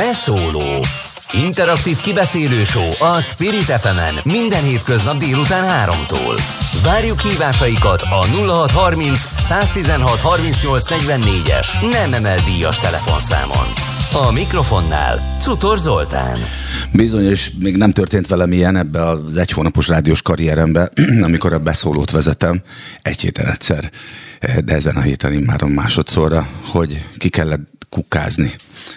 Beszóló. Interaktív kibeszélő show a Spirit FM-en minden hétköznap délután 3-tól. Várjuk hívásaikat a 0630 116 38 44-es nem emelt díjas telefonszámon. A mikrofonnál Czutor Zoltán. Bizony, és még nem történt velem ilyen ebbe az egyhónapos rádiós karrierembe, amikor a Beszólót vezetem egy héten egyszer, de ezen a héten immáron másodszorra, hogy ki kellett kukázni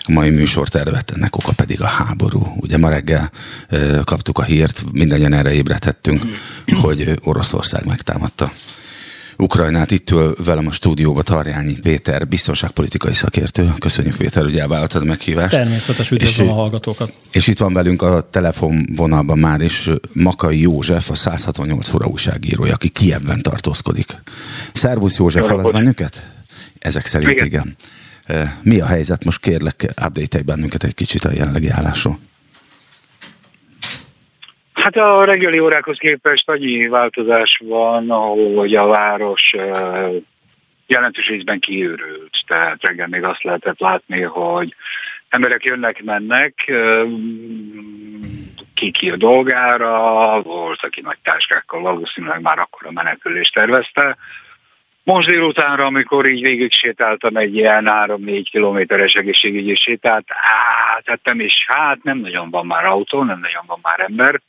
a mai műsortervet, ennek oka pedig a háború. Ugye ma reggel kaptuk a hírt, mindannyian erre ébredhettünk, hogy Oroszország megtámadta Ukrajnát. Itt ül velem a stúdióba Tarjányi Péter, biztonságpolitikai szakértő. Köszönjük, Péter, hogy elvállaltad a meghívást. Természetes, üdvözlöm a hallgatókat. És itt van velünk a telefonvonalban már is Makai József, a 168 óra újságírója, aki Kijevben tartózkodik. Szervusz József, hallasz bennünket? Ezek szerint igen. Mi a helyzet? Most kérlek, update-elj bennünket egy kicsit a jelenlegi állásról. Hát a reggeli órákhoz képest annyi változás van, ahogy a város jelentős részben kiürült. Tehát reggel még azt lehetett látni, hogy emberek jönnek-mennek, ki a dolgára, volt, aki nagy táskákkal valószínűleg már akkor a menekülést tervezte. Most délutánra, amikor így végig sétáltam egy ilyen 3-4 kilométeres egészségügyi sétát, tettem is, nem nagyon van már autó, nem nagyon van már ember.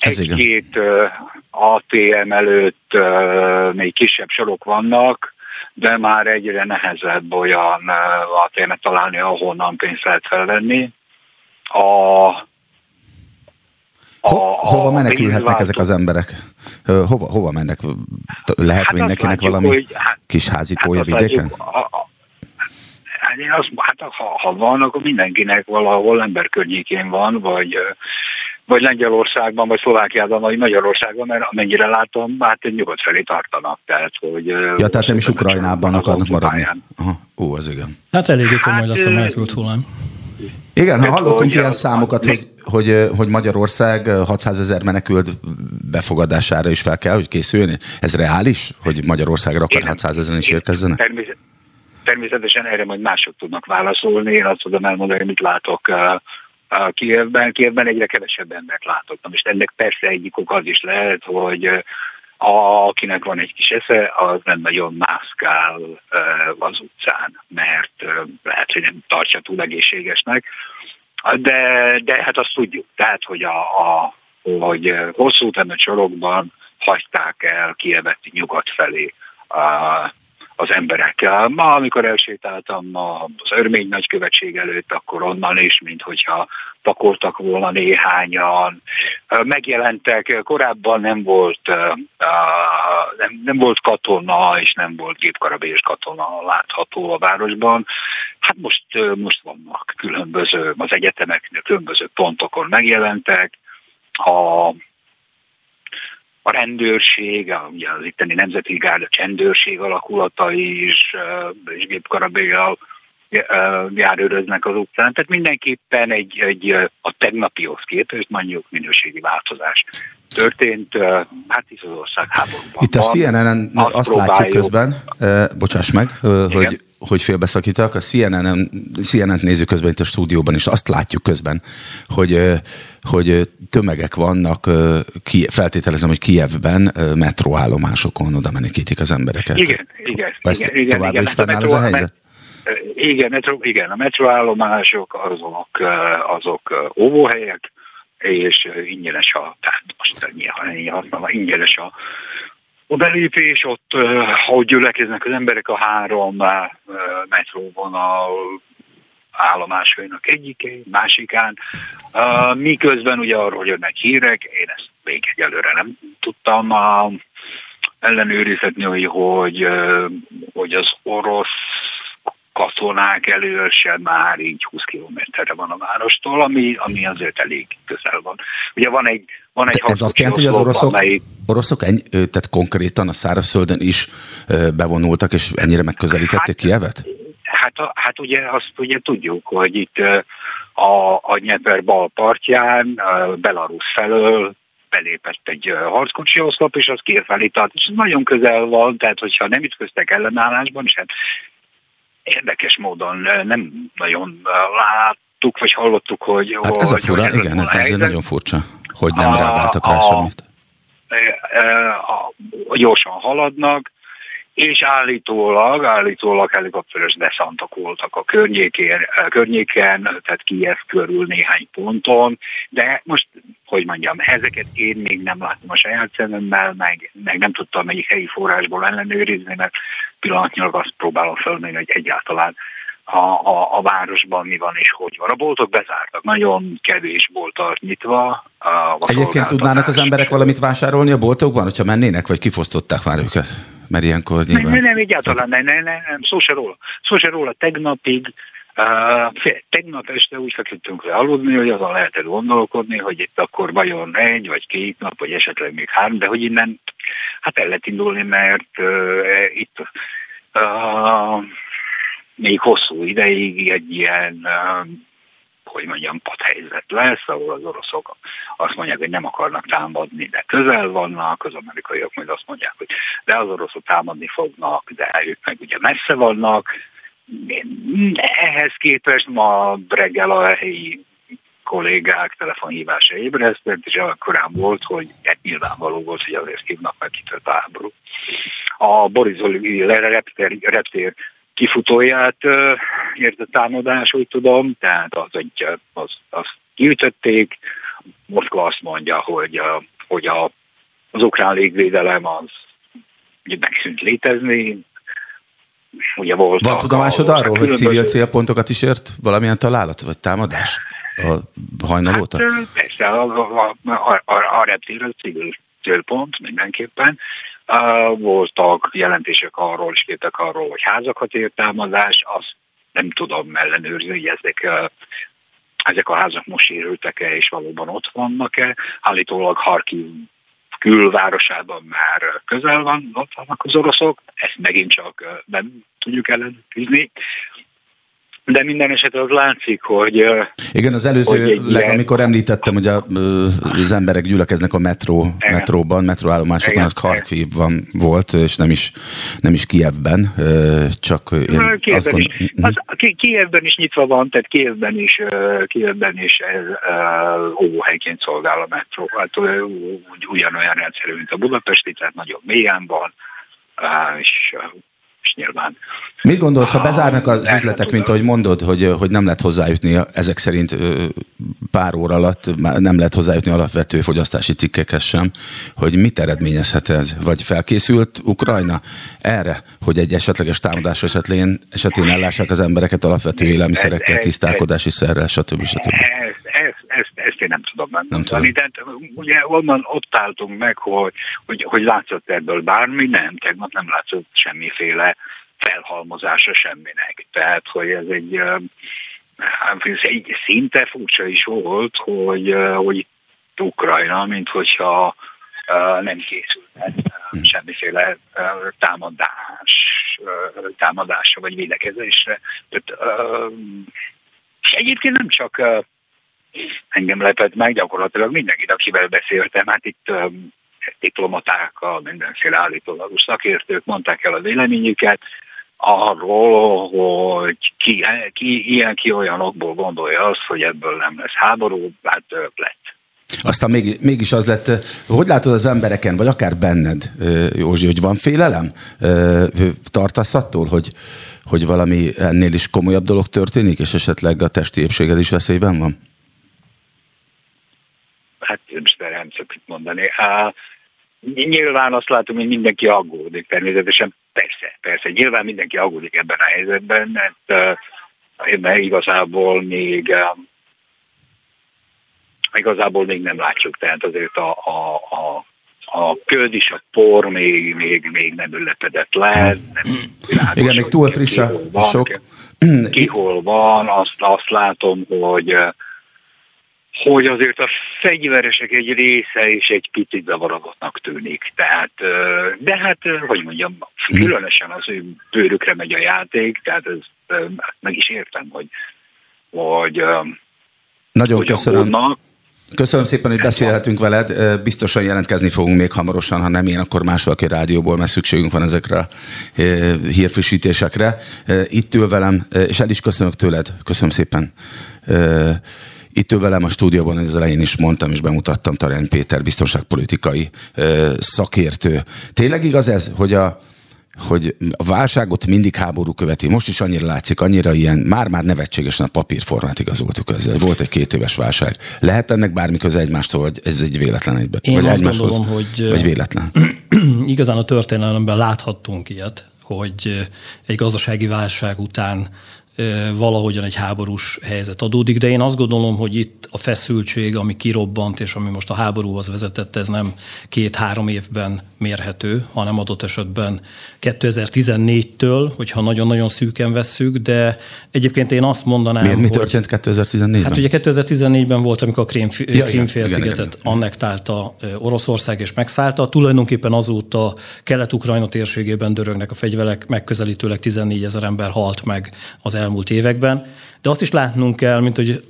Egy-két ATM előtt még kisebb sorok vannak, de már egyre nehezebb olyan ATM-et találni, ahonnan pénzt lehet felvenni. Hova menekülhetnek ezek az emberek? Hova mennek? Lehet mindenkinek valami kis házitója vidéken? Ha van, akkor mindenkinek valahol ember környékén van, vagy Lengyelországban, vagy Szlovákiában, vagy Magyarországon, mert amennyire látom, nyugodt felé tartanak. Tehát nem is Ukrajnában akarnak maradni. Ó, ez igen. Eléggé komoly lesz a menekült hullám. Igen, ha hallottunk ilyen számokat, hogy Magyarország 600 000 menekült befogadására is fel kell, hogy készüljön. Ez reális, hogy Magyarországra akár 600 000-en is érkezzenek? Természetesen erre majd mások tudnak válaszolni. Én azt tudom elmondani, mit látok Kijevben. Kijevben egyre kevesebb embert látok. És ennek persze egyik ok az is lehet, hogy akinek van egy kis esze, az nem nagyon mászkál az utcán, mert lehet, hogy nem tartja túl egészségesnek. De hát azt tudjuk, tehát, hogy hogy hosszú utána sorokban hagyták el Kijevet nyugat felé az emberek. Ma, amikor elsétáltam az örmény nagykövetség előtt, akkor onnan is, minthogyha pakoltak volna néhányan. Megjelentek, korábban nem volt katona, és nem volt gépkarabélyos katona látható a városban. Hát most vannak különböző, az egyetemeknél különböző pontokon megjelentek. A rendőrség, ugye az itteni nemzeti gárda csendőrség alakulatai is, és gépkarabélyal járőröznek az utcán. Tehát mindenképpen a tegnapihoz képest mondjuk minőségi változás történt, hisz az ország háborúban. Itt a CNN-en azt látjuk közben, bocsáss meg, hogy félbeszakítak, a CNN-t nézzük közben itt a stúdióban is, azt látjuk közben, hogy tömegek vannak, feltételezem, hogy Kijevben metróállomásokon oda menekítik az embereket. Igen. Továbbra is fennáll ez a helyzet? Igen, a metroállomások azok óvóhelyek, és ingyenes ingyenes a belépés, ott, ahogy gyülekeznek az emberek, a 3 metróvonal állomásainak egyikén, másikán, miközben ugye arról jönnek hírek, én ezt még egyelőre nem tudtam ellenőrizhetni, hogy az orosz katonák előse már így 20 kilométerre van a várostól, ami azért elég közel van. Ugye van egy ez azt jelenti, hogy az oroszok tehát konkrétan a szárazföldön is bevonultak, és ennyire megközelítették Kijevet? Hát ugye azt ugye tudjuk, hogy itt a Dnyeper bal partján Belarusz felől belépett egy harckocsi oszlop, és az kérfelé tart, és nagyon közel van, tehát hogyha nem ütköztek ellenállásban, és hát érdekes módon nem nagyon láttuk, vagy hallottuk, hogy... Hát ez a fura, igen, ez azért nagyon furcsa, hogy nem reagáltak rá semmit. Gyorsan haladnak, és állítólag helikopteres deszantok voltak a környéken, tehát Kijev körül néhány ponton, de most, hogy mondjam, ezeket én még nem láttam a saját szememmel, meg nem tudtam egyik helyi forrásból ellenőrizni, mert pillanatnyilag azt próbálom felmérni, hogy egyáltalán a városban mi van és hogy van. A boltok bezártak, nagyon kevés bolt tart nyitva. Egyébként tudnának az emberek valamit vásárolni a boltokban, hogyha mennének, vagy kifosztották már őket? Mert ilyenkor nyilván... Nem, egyáltalán nem, szó se róla. Tegnap este úgy feküdtünk le aludni, hogy azon lehetett gondolkodni, hogy itt akkor vajon egy, vagy két nap, vagy esetleg még három, de hogy innen el lehet indulni, mert itt még hosszú ideig egy ilyen, padhelyzet lesz, ahol az oroszok azt mondják, hogy nem akarnak támadni, de közel vannak, az amerikaiak majd azt mondják, hogy de az oroszok támadni fognak, de ők meg ugye messze vannak. Ehhez képest ma reggel a helyi kollégák telefonhívása ébresztett, és akkorán volt, hogy nyilvánvaló volt, hogy azért hívnak meg kitől táború. A borizoli reptér kifutóját ért a támadás, úgy tudom, tehát azt kiütötték. Moszkva azt mondja, hogy az ukrán légvédelem az megszűnt létezni. Ugye volt van tudomásod arról, hogy civil célpontokat is ért valamilyen találat vagy támadás a hajnal óta? Persze, a reptér a civil célpont mindenképpen. Voltak jelentések arról, és kértek arról, hogy házakat ért támadás, azt nem tudom ellenőrizni, hogy ezek a házak most sérültek-e, és valóban ott vannak-e. Állítólag Harkov külvárosában már közel van, ott vannak az oroszok, ezt megint csak nem tudjuk ellenőrizni. De minden esetre az látszik, hogy... Igen, az előzőleg, amikor említettem, hogy az emberek gyülekeznek a metróállomásokon, az Harkivban volt, és nem is Kijevben, csak... Kijevben is nyitva van, tehát Kijevben is óhelyként szolgál a metró. Hát ugyanolyan rendszerű, mint a budapesti, tehát nagyon mélyen van, és nyilván. Mit gondolsz, ha bezárnak az üzletek, mint ahogy mondod, hogy nem lehet hozzájutni ezek szerint pár óra alatt, nem lehet hozzájutni alapvető fogyasztási cikkekhez sem, hogy mit eredményezhet ez? Vagy felkészült Ukrajna erre, hogy egy esetleges támadás esetén ellássák az embereket alapvető élelmiszerekkel, tisztálkodási szerrel, stb. Ezt én nem tudom megmondani. Ugye onnan ott álltunk meg, hogy látszott ebből bármi, nem, tegnap nem látszott semmiféle felhalmozása semminek. Tehát, hogy ez egy szinte furcsa is volt, hogy itt Ukrajna, mint hogyha nem készülne semmiféle támadásra vagy védekezésre. Tehát, és egyébként nem csak engem lepett meg, gyakorlatilag mindenkit, akivel beszéltem, hát itt diplomaták, mindenféle állítólagos szakértők mondták el a véleményüket arról, hogy ki olyan okból gondolja azt, hogy ebből nem lesz háború, hát lett. Aztán mégis az lett, hogy látod az embereken, vagy akár benned, Józsi, hogy van félelem? Tartasz attól, hogy valami ennél is komolyabb dolog történik, és esetleg a testi épséged is veszélyben van? Hát most erre nem szoktuk mondani. Nyilván azt látom, hogy mindenki aggódik természetesen. Persze. Nyilván mindenki aggódik ebben a helyzetben, mert igazából még nem látjuk, tehát azért a köd és a por még nem ülepedett le. Igen, még túl friss a sok. Ki hol van, azt látom, hogy azért a fegyveresek egy része is egy picit zavarodottnak tűnik. Tehát, de hát, különösen az ő bőrükre megy a játék, tehát ez meg is értem, hogy nagyon köszönöm. Köszönöm szépen, hogy beszélhetünk veled. Biztosan jelentkezni fogunk még hamarosan, ha nem én, akkor más valaki rádióból, mert szükségünk van ezekre a hírfrissítésekre. Itt ül velem, és el is köszönök tőled. Köszönöm szépen. Itt ül velem a stúdióban, az elején is mondtam és bemutattam, Tarjányi Péter biztonságpolitikai szakértő. Tényleg igaz ez, hogy a válságot mindig háború követi. Most is annyira látszik, annyira ilyen, már nevetségesen a papírformát igazoltuk ezzel. Volt egy 2 éves válság. Lehet ennek bármi köze egymástól, vagy ez egy véletlen egyben? Én azt gondolom, hogy véletlen. Igazán a történelemben láthattunk ilyet, hogy egy gazdasági válság után valahogyan egy háborús helyzet adódik, de én azt gondolom, hogy itt a feszültség, ami kirobbant, és ami most a háborúhoz vezetett, ez nem 2-3 évben mérhető, hanem adott esetben 2014-től, hogyha nagyon-nagyon szűken vesszük, de egyébként én azt mondanám, miért, mi történt 2014-ben? Hát ugye 2014-ben volt, amikor a Krím-félszigetet annektálta Oroszország és megszállta. Tulajdonképpen azóta Kelet-Ukrajna térségében dörögnek a fegyverek, megközelítőleg 14 000 ember halt meg az elmúlt években. De azt is látnunk kell, mint hogy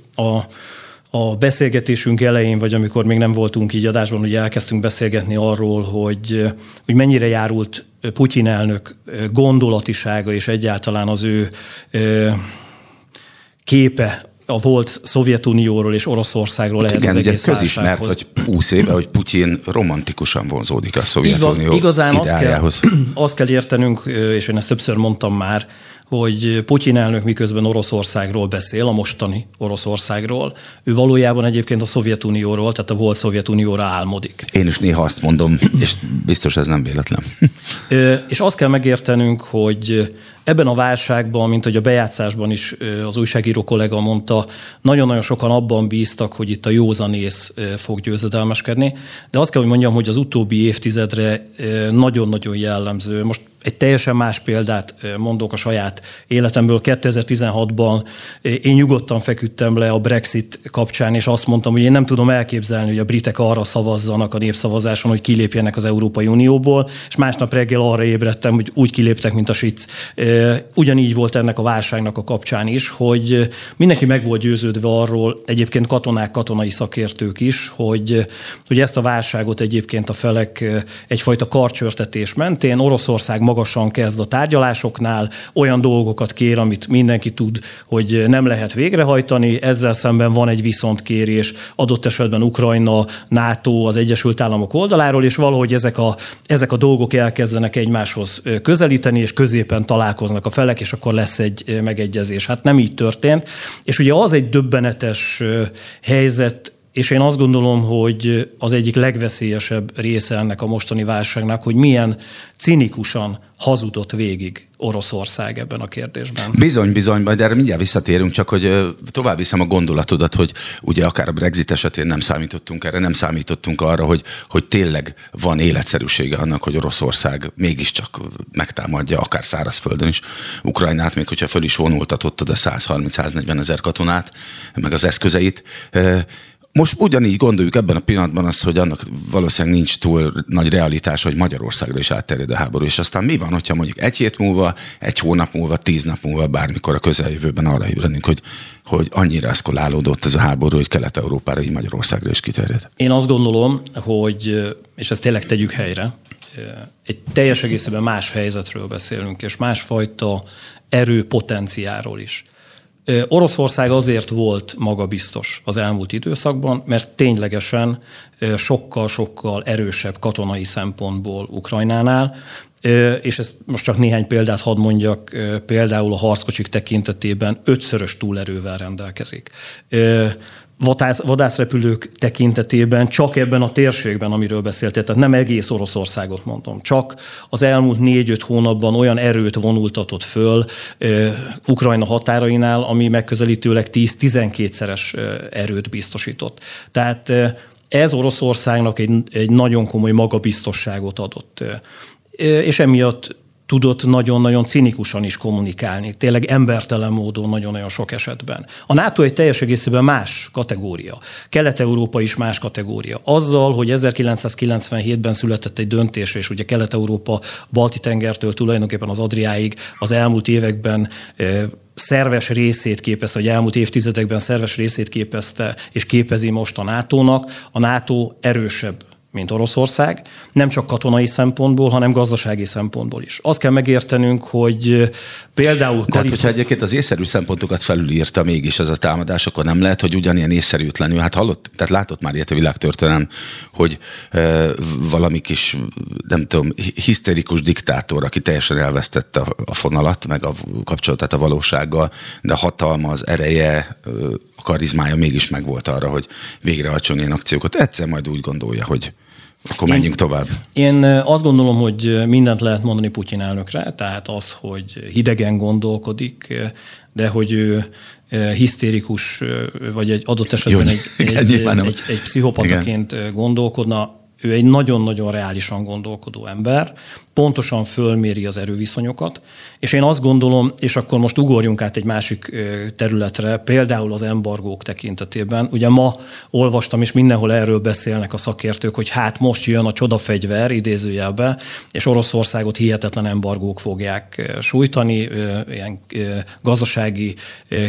a beszélgetésünk elején, vagy amikor még nem voltunk így adásban, ugye elkezdtünk beszélgetni arról, hogy mennyire járult Putyin elnök gondolatisága, és egyáltalán az ő képe a volt Szovjetunióról és Oroszországról ehhez az egész válsághoz. Igen, ugye közismert, hogy 20 éve, hogy Putyin romantikusan vonzódik a Szovjetunió ideájához. Azt kell értenünk, és én ezt többször mondtam már, hogy Putyin elnök miközben Oroszországról beszél, a mostani Oroszországról, ő valójában egyébként a Szovjetunióról, tehát a volt Szovjetunióra álmodik. Én is néha azt mondom, és biztos ez nem véletlen. És azt kell megértenünk, hogy ebben a válságban, mint hogy a bejátszásban is az újságíró kollega mondta, nagyon-nagyon sokan abban bíztak, hogy itt a józanész fog győzedelmeskedni, de azt kell, hogy mondjam, hogy az utóbbi évtizedre nagyon-nagyon jellemző. Most egy teljesen más példát mondok a saját életemből. 2016-ban én nyugodtan feküdtem le a Brexit kapcsán, és azt mondtam, hogy én nem tudom elképzelni, hogy a britek arra szavazzanak a népszavazáson, hogy kilépjenek az Európai Unióból, és másnap reggel arra ébredtem, hogy úgy kiléptek, mint a sic. Ugyanígy volt ennek a válságnak a kapcsán is, hogy mindenki meg volt győződve arról, egyébként katonák, katonai szakértők is, hogy ezt a válságot egyébként a felek egyfajta karcsörtetés mentén, Oroszország magasan kezd a tárgyalásoknál, olyan dolgokat kér, amit mindenki tud, hogy nem lehet végrehajtani, ezzel szemben van egy viszontkérés, adott esetben Ukrajna, NATO, az Egyesült Államok oldaláról, és valahogy ezek a dolgok elkezdenek egymáshoz közelíteni, és középen találkoznak a felek, és akkor lesz egy megegyezés. Hát nem így történt. És ugye az egy döbbenetes helyzet, és én azt gondolom, hogy az egyik legveszélyesebb része ennek a mostani válságnak, hogy milyen cinikusan hazudott végig Oroszország ebben a kérdésben. Bizony, majd erre mindjárt visszatérünk, csak hogy tovább viszem a gondolatodat, hogy ugye akár a Brexit esetén nem számítottunk erre, nem számítottunk arra, hogy tényleg van életszerűsége annak, hogy Oroszország mégiscsak megtámadja, akár szárazföldön is Ukrajnát, még hogyha föl is vonultatottad a 130-140 000 katonát, meg az eszközeit. Most ugyanígy gondoljuk ebben a pillanatban azt, hogy annak valószínűleg nincs túl nagy realitás, hogy Magyarországra is átterjed a háború, és aztán mi van, hogyha mondjuk 1 hét múlva, 1 hónap múlva, 10 nap múlva, bármikor a közeljövőben arra ébredünk, hogy annyira eszkalálódott ez a háború, hogy Kelet-Európára, így Magyarországra is kiterjed. Én azt gondolom, hogy, és ezt tényleg tegyük helyre, egy teljes egészében más helyzetről beszélünk, és másfajta erőpotenciáról is. Oroszország azért volt magabiztos az elmúlt időszakban, mert ténylegesen sokkal-sokkal erősebb katonai szempontból Ukrajnánál, és ezt most csak néhány példát hadd mondjak, például a harckocsik tekintetében 5-szörös túlerővel rendelkezik. Vadászrepülők tekintetében csak ebben a térségben, amiről beszéltél, tehát nem egész Oroszországot mondom, csak az elmúlt 4-5 hónapban olyan erőt vonultatott föl Ukrajna határainál, ami megközelítőleg 10-12-szeres erőt biztosított. Tehát ez Oroszországnak egy nagyon komoly magabiztosságot adott, és emiatt tudott nagyon-nagyon cinikusan is kommunikálni, tényleg embertelen módon nagyon-nagyon sok esetben. A NATO egy teljes egészében más kategória. Kelet-Európa is más kategória. Azzal, hogy 1997-ben született egy döntés, és ugye Kelet-Európa Balti-tengertől tulajdonképpen az Adriáig az elmúlt években szerves részét képezte, vagy elmúlt évtizedekben szerves részét képezte, és képezi most a NATO-nak. A NATO erősebb, mint Oroszország, nem csak katonai szempontból, hanem gazdasági szempontból is. Azt kell megértenünk, hogy például... Tehát, hogyha egyébként az észszerű szempontokat felülírta mégis ez a támadás, akkor nem lehet, hogy ugyanilyen észszerűtlenül, hát hallott, tehát látott már ilyet a világtörténelem, hogy valami kis, nem tudom, hiszterikus diktátor, aki teljesen elvesztette a fonalat, meg a kapcsolatát a valósággal, de a hatalma, az ereje, a karizmája mégis megvolt arra, hogy végrehajtson ilyen akciókat. Egyszer majd úgy gondolja, hogy akkor menjünk tovább. Én azt gondolom, hogy mindent lehet mondani Putyin elnökre, tehát az, hogy hidegen gondolkodik, de hogy ő hisztérikus, vagy egy adott esetben egy pszichopataként gondolkodna. Ő egy nagyon-nagyon reálisan gondolkodó ember, pontosan fölméri az erőviszonyokat, és én azt gondolom, és akkor most ugorjunk át egy másik területre, például az embargók tekintetében. Ugye ma olvastam, és mindenhol erről beszélnek a szakértők, hogy hát most jön a csodafegyver, idézőjelbe, és Oroszországot hihetetlen embargók fogják sújtani, ilyen gazdasági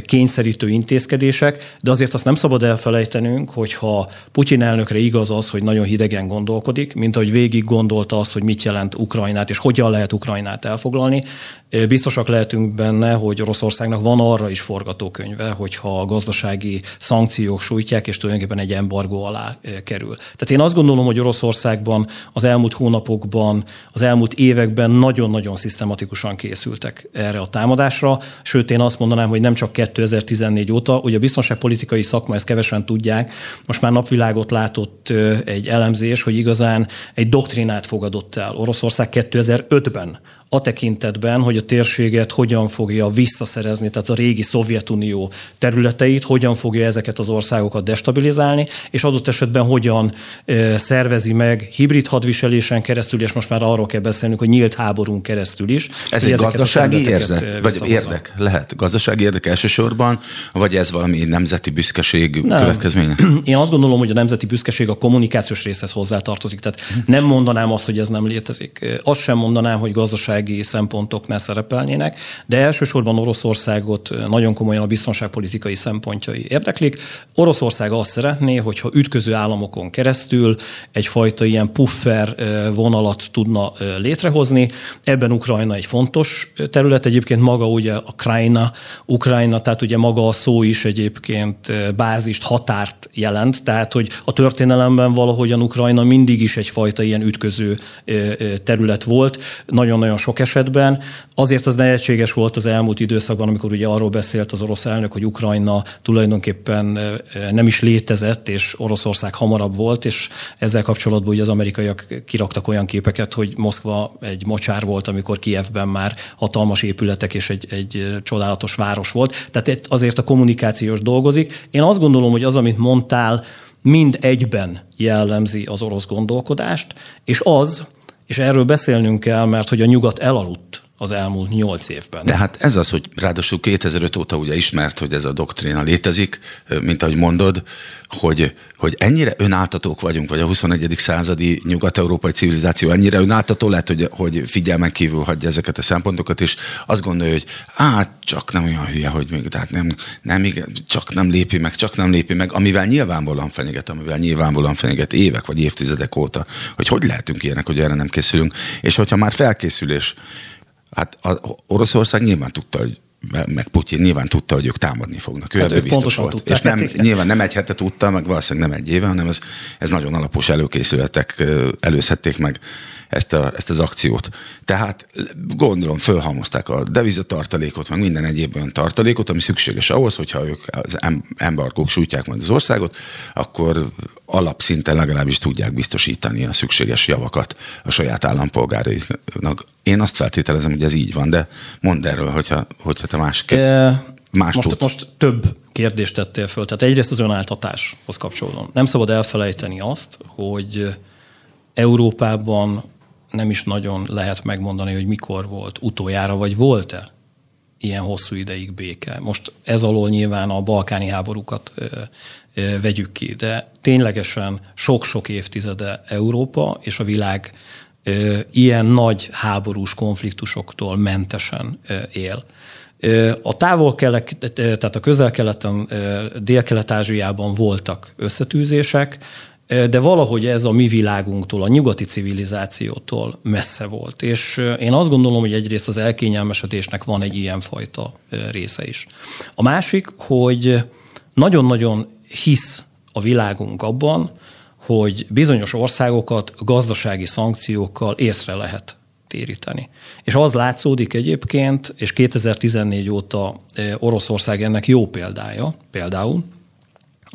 kényszerítő intézkedések, de azért azt nem szabad elfelejtenünk, hogyha Putyin elnökre igaz az, hogy nagyon hidegen gondolkodik, mint ahogy végig gondolta azt, hogy mit jelent Ukrajnát, és hogyan lehet Ukrajnát elfoglalni. Biztosak lehetünk benne, hogy Oroszországnak van arra is forgatókönyve, hogyha a gazdasági szankciók sújtják, és tulajdonképpen egy embargó alá kerül. Tehát én azt gondolom, hogy Oroszországban az elmúlt hónapokban, az elmúlt években nagyon-nagyon szisztematikusan készültek erre a támadásra, sőt én azt mondanám, hogy nem csak 2014 óta, ugye a biztonságpolitikai szakma, ezt kevesen tudják, most már napvilágot látott egy elemzés, hogy igazán egy doktrinát fogadott el Oroszország 2005-ben, a tekintetben, hogy a térséget hogyan fogja visszaszerezni, tehát a régi Szovjetunió területeit, hogyan fogja ezeket az országokat destabilizálni, és adott esetben hogyan szervezi meg hibrid hadviselésen keresztül, és most már arról kell beszélnünk, hogy nyílt háborún keresztül is. Ez egy gazdasági érzet, vagy érdek lehet? Gazdasági érdek elsősorban, vagy ez valami nemzeti büszkeség következménye? Én azt gondolom, hogy a nemzeti büszkeség a kommunikációs részhez hozzátartozik, tehát nem mondanám azt, hogy ez nem létezik. Azt sem mondanám, hogy gazdasági szempontok ne szerepelnének, de elsősorban Oroszországot nagyon komolyan a biztonságpolitikai szempontjai érdeklik. Oroszország azt szeretné, hogyha ütköző államokon keresztül egyfajta ilyen puffer vonalat tudna létrehozni. Ebben Ukrajna egy fontos terület, egyébként maga ugye a Ukrajna, tehát ugye maga a szó is egyébként bázist, határt jelent, tehát hogy a történelemben valahogyan Ukrajna mindig is egyfajta ilyen ütköző terület volt, nagyon-nagyon sok esetben. Azért az nevetséges volt az elmúlt időszakban, amikor ugye arról beszélt az orosz elnök, hogy Ukrajna tulajdonképpen nem is létezett, és Oroszország hamarabb volt, és ezzel kapcsolatban ugye az amerikaiak kiraktak olyan képeket, hogy Moszkva egy mocsár volt, amikor Kijevben már hatalmas épületek és egy csodálatos város volt. Tehát azért a kommunikációs dolgozik. Én azt gondolom, hogy az, amit mondtál, mind egyben jellemzi az orosz gondolkodást, és erről beszélnünk kell, mert hogy a nyugat elaludt az elmúlt 8 évben. De hát ez az, hogy ráadásul 2005 óta ugye ismert, hogy ez a doktrína létezik, mint ahogy mondod, hogy ennyire önáltatók vagyunk, vagy a 21. századi nyugat-európai civilizáció ennyire önáltató, lehet, hogy figyelmen kívül hagyja ezeket a szempontokat, és azt gondolja, hogy csak nem olyan hülye, hogy még, tehát csak nem lépi meg, amivel nyilvánvalóan fenyeget évek vagy évtizedek óta, hogy lehetünk ilyenek, hogy erre nem készülünk, és hogyha már felkészülés. Hát Oroszország nyilván tudta, meg Putyin nyilván tudta, hogy ők támadni fognak. Hát ő pontosan volt. Tudták. És nyilván nem egy hete tudta, meg valószínűleg nem egy éve, hanem ez nagyon alapos előkészületek előzhették meg ezt az akciót. Tehát gondolom fölhalmozták a devizatartalékot, meg minden egyéb olyan tartalékot, ami szükséges ahhoz, hogyha ők az embargók sújtják majd az országot, akkor alapszinten legalábbis tudják biztosítani a szükséges javakat a saját állampolgárainak. Én azt feltételezem, hogy ez így van, de mondd erről, hogyha te más most több kérdést tettél föl. Tehát egyrészt az önáltatáshoz kapcsolódóan. Nem szabad elfelejteni azt, hogy Európában nem is nagyon lehet megmondani, hogy mikor volt utoljára, vagy volt-e ilyen hosszú ideig béke. Most ez alól nyilván a balkáni háborúkat vegyük ki, de ténylegesen sok-sok évtizede Európa és a világ ilyen nagy háborús konfliktusoktól mentesen él. A távol-kelet, tehát a közel-keleten, Délkelet-Ázsiában voltak összetűzések, de valahogy ez a mi világunktól, a nyugati civilizációtól messze volt. És én azt gondolom, hogy egyrészt az elkényelmesedésnek van egy ilyenfajta része is. A másik, hogy nagyon-nagyon hisz a világunk abban, hogy bizonyos országokat gazdasági szankciókkal észre lehet téríteni. És az látszódik egyébként, és 2014 óta Oroszország ennek jó példája, például,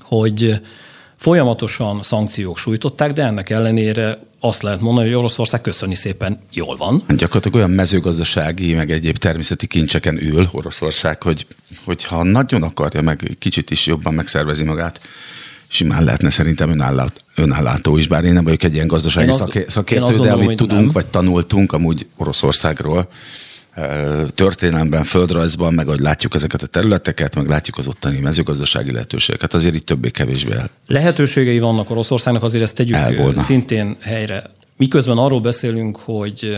hogy folyamatosan szankciók sújtották, de ennek ellenére azt lehet mondani, hogy Oroszország köszöni szépen jól van. Gyakorlatilag olyan mezőgazdasági, meg egyéb természeti kincseken ül Oroszország, hogyha nagyon akarja, meg kicsit is jobban megszervezi magát, simán lehetne szerintem önállátó is, bár én nem vagyok egy ilyen gazdasági szakértő, de amit tudunk, nem. Vagy tanultunk amúgy Oroszországról, történelemben, földrajzban, meg ahogy látjuk ezeket a területeket, meg látjuk az ottani mezőgazdasági lehetőségeket, azért itt többé-kevésbé. Lehetőségei vannak Oroszországnak, azért ezt tegyük szintén helyre. Miközben arról beszélünk, hogy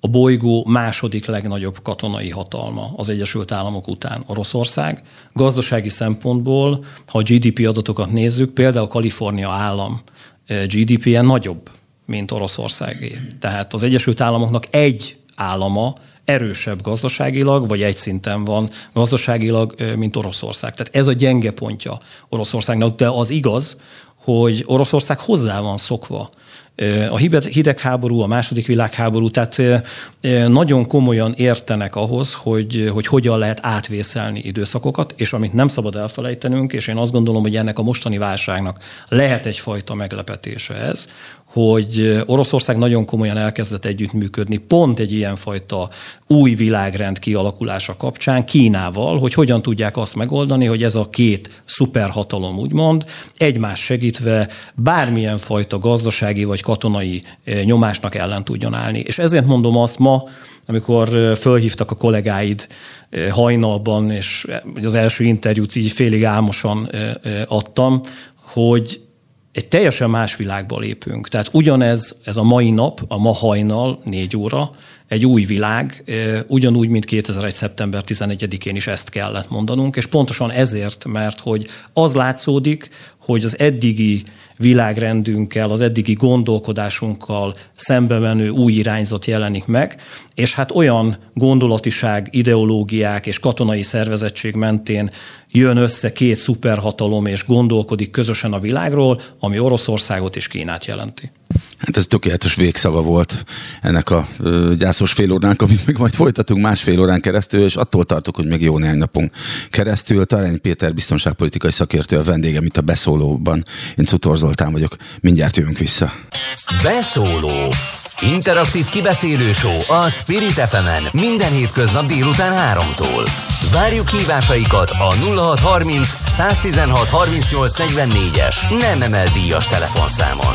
a bolygó második legnagyobb katonai hatalma az Egyesült Államok után Oroszország. Gazdasági szempontból, ha a GDP adatokat nézzük, például Kalifornia állam GDP-je nagyobb, mint Oroszországé. Tehát az Egyesült Államoknak egy állama erősebb gazdaságilag, vagy egy szinten van gazdaságilag, mint Oroszország. Tehát ez a gyenge pontja Oroszországnak, de az igaz, hogy Oroszország hozzá van szokva. A hidegháború, a második világháború, tehát nagyon komolyan értenek ahhoz, hogy hogyan lehet átvészelni időszakokat, és amit nem szabad elfelejtenünk, és én azt gondolom, hogy ennek a mostani válságnak lehet egyfajta meglepetése ez, hogy Oroszország nagyon komolyan elkezdett együttműködni pont egy ilyenfajta új világrend kialakulása kapcsán Kínával, hogy hogyan tudják azt megoldani, hogy ez a két szuperhatalom úgymond egymás segítve bármilyen fajta gazdasági vagy katonai nyomásnak ellen tudjon állni. És ezért mondom azt ma, amikor fölhívtak a kollégáid hajnalban, és az első interjút így félig álmosan adtam, hogy egy teljesen más világba lépünk. Tehát ugyanez, ez a mai nap, a ma hajnal, 4 óra, egy új világ, ugyanúgy, mint 2001. szeptember 11-én is ezt kellett mondanunk, és pontosan ezért, mert hogy az látszódik, hogy az eddigi világrendünkkel, az eddigi gondolkodásunkkal szembe menő új irányzat jelenik meg, és hát olyan gondolatiság, ideológiák és katonai szervezettség mentén jön össze két szuperhatalom, és gondolkodik közösen a világról, ami Oroszországot és Kínát jelenti. Hát ez tökéletes végszava volt ennek a gyászos fél óránk, amit meg majd folytatunk másfél órán keresztül, és attól tartok, hogy még jó néhány napon keresztül. Tarjányi Péter biztonságpolitikai szakértő a vendégem itt a Beszólóban. Én Czutor Zoltán vagyok. Mindjárt jövünk vissza. Beszóló. Interaktív kibeszélő show a Spirit FM-en minden hétköznap délután 3-tól. Várjuk hívásaikat a 0630 116 38 44-es nem emelt díjas telefonszámon.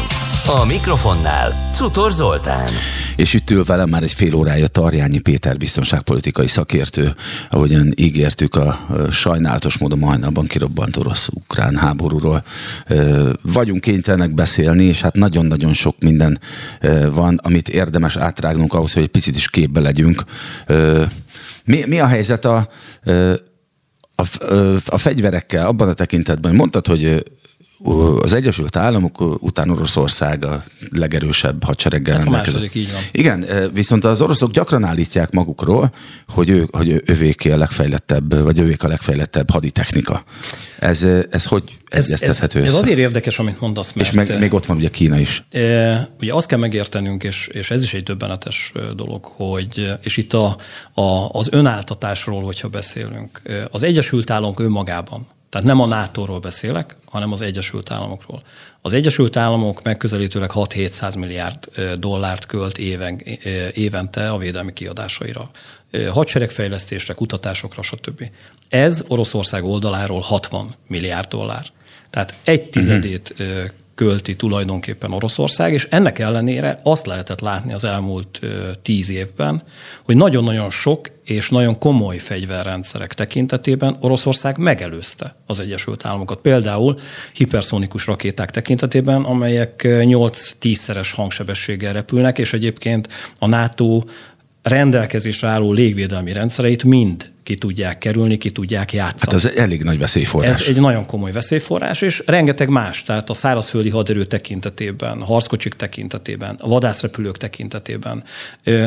A mikrofonnál Czutor Zoltán. És itt ül velem már egy fél órája Tarjányi Péter biztonságpolitikai szakértő, ahogyan ígértük, a sajnálatos módon hajnalban kirobbant orosz-ukrán háborúról. Vagyunk kénytelenek beszélni, és hát nagyon-nagyon sok minden van, amit érdemes átrágnunk ahhoz, hogy egy picit is képbe legyünk. Mi a helyzet a fegyverekkel abban a tekintetben? Mondtad, hogy az Egyesült Államok után Oroszország a legerősebb hadsereggel. Hát a második, így van. Igen, viszont az oroszok gyakran állítják magukról, hogy övéké a legfejlettebb, vagy övék a legfejlettebb haditechnika. Ez hogy egyeztethető össze? Ez azért érdekes, amit mondasz, mert... És még ott van ugye Kína is. Ugye azt kell megértenünk, és ez is egy döbbenetes dolog, hogy, és itt az önáltatásról, hogyha beszélünk, az Egyesült Államok önmagában, tehát nem a NATO-ról beszélek, hanem az Egyesült Államokról. Az Egyesült Államok megközelítőleg 6-700 milliárd dollárt költ évente a védelmi kiadásaira. Hadseregfejlesztésre, kutatásokra, stb. Ez Oroszország oldaláról 60 milliárd dollár. Tehát 1/10 költi tulajdonképpen Oroszország, és ennek ellenére azt lehetett látni az elmúlt 10 évben, hogy nagyon-nagyon sok és nagyon komoly fegyverrendszerek tekintetében Oroszország megelőzte az Egyesült Államokat. Például hiperszonikus rakéták tekintetében, amelyek 8-10-szeres hangsebességgel repülnek, és egyébként a NATO rendelkezésre álló légvédelmi rendszereit mind ki tudják kerülni, ki tudják játszani. Hát ez elég nagy veszélyforrás. Ez egy nagyon komoly veszélyforrás, és rengeteg más, tehát a szárazföldi haderő tekintetében, a harckocsik tekintetében, a vadászrepülők tekintetében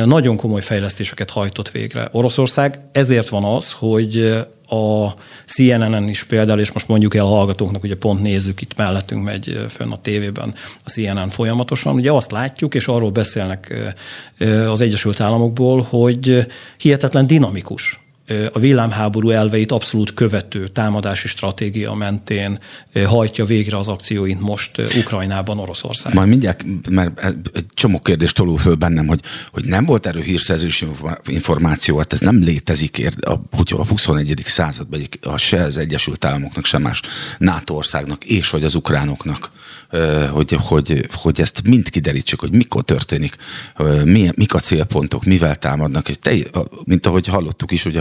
nagyon komoly fejlesztéseket hajtott végre Oroszország. Ezért van az, hogy a CNN-en is például, és most mondjuk el a hallgatóknak, ugye pont nézzük, itt mellettünk megy fönn a tévében a CNN folyamatosan, ugye azt látjuk, és arról beszélnek az Egyesült Államokból, hogy hihetetlen dinamikus, a villámháború elveit abszolút követő támadási stratégia mentén hajtja végre az akcióit most Ukrajnában Oroszország. Majd mindjárt, mert egy csomó kérdést tolul föl bennem, hogy nem volt erről hírszerzős információ, hát ez nem létezik a 21. században se az Egyesült Államoknak, se más NATO országnak és vagy az ukránoknak, hogy ezt mind kiderítsük, hogy mikor történik, mik a célpontok, mivel támadnak, és mint ahogy hallottuk is, ugye,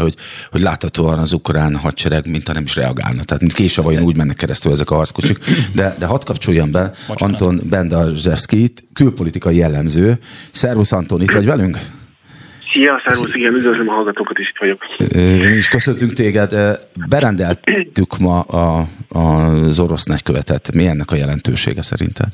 hogy láthatóan az ukrán hadsereg, mintha nem is reagálna. Tehát mint késavajon úgy mennek keresztül ezek a harckocsik. De hadd kapcsoljam be Anton Benderzewskit, külpolitikai jellemző. Szervusz Anton, itt vagy velünk? Szia, szervusz, igen, üdvözlöm a hallgatókat, is itt vagyok. Mi is köszöntünk téged. Berendeltük ma az orosz nagykövetet. Mi ennek a jelentősége szerinted?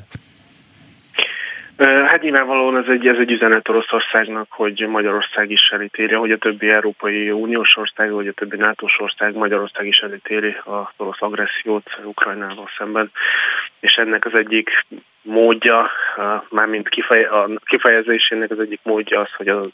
Hát nyilvánvalóan ez egy üzenet Oroszországnak, hogy Magyarország is elítélje, hogy a többi Európai Uniós ország, vagy a többi NATO-s ország, Magyarország is elítéli az orosz agressziót Ukrajnával szemben. És ennek az egyik módja, mármint a kifejezésének az egyik módja az, hogy a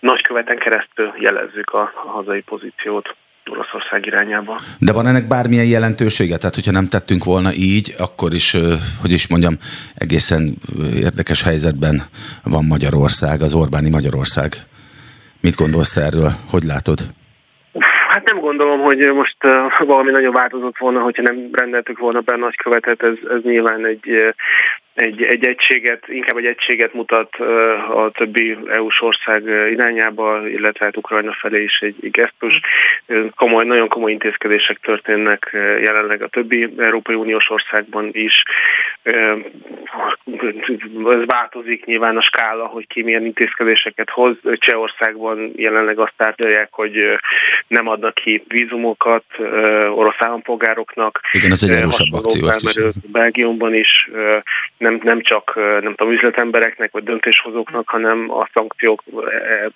nagyköveten keresztül jelezzük a hazai pozíciót Oroszország irányába. De van ennek bármilyen jelentősége? Tehát, hogyha nem tettünk volna így, akkor is, hogy is mondjam, egészen érdekes helyzetben van Magyarország, az Orbáni Magyarország. Mit gondolsz te erről? Hogy látod? Hát nem gondolom, hogy most valami nagyon változott volna, hogyha nem rendeltük volna be a nagykövetet. Ez nyilván egy egységet mutat a többi EU-s ország irányába, illetve hát Ukrajna felé is egy gesztus. Nagyon komoly intézkedések történnek jelenleg a többi Európai Uniós országban is. Ez változik nyilván a skála, hogy ki milyen intézkedéseket hoz. Csehországban jelenleg azt tárgyalják, hogy nem adnak ki vízumokat orosz állampolgároknak. Igen, ez egy erősebb akció. Belgiumban is nem csak nem tudom, üzletembereknek vagy döntéshozóknak, hanem a szankciók,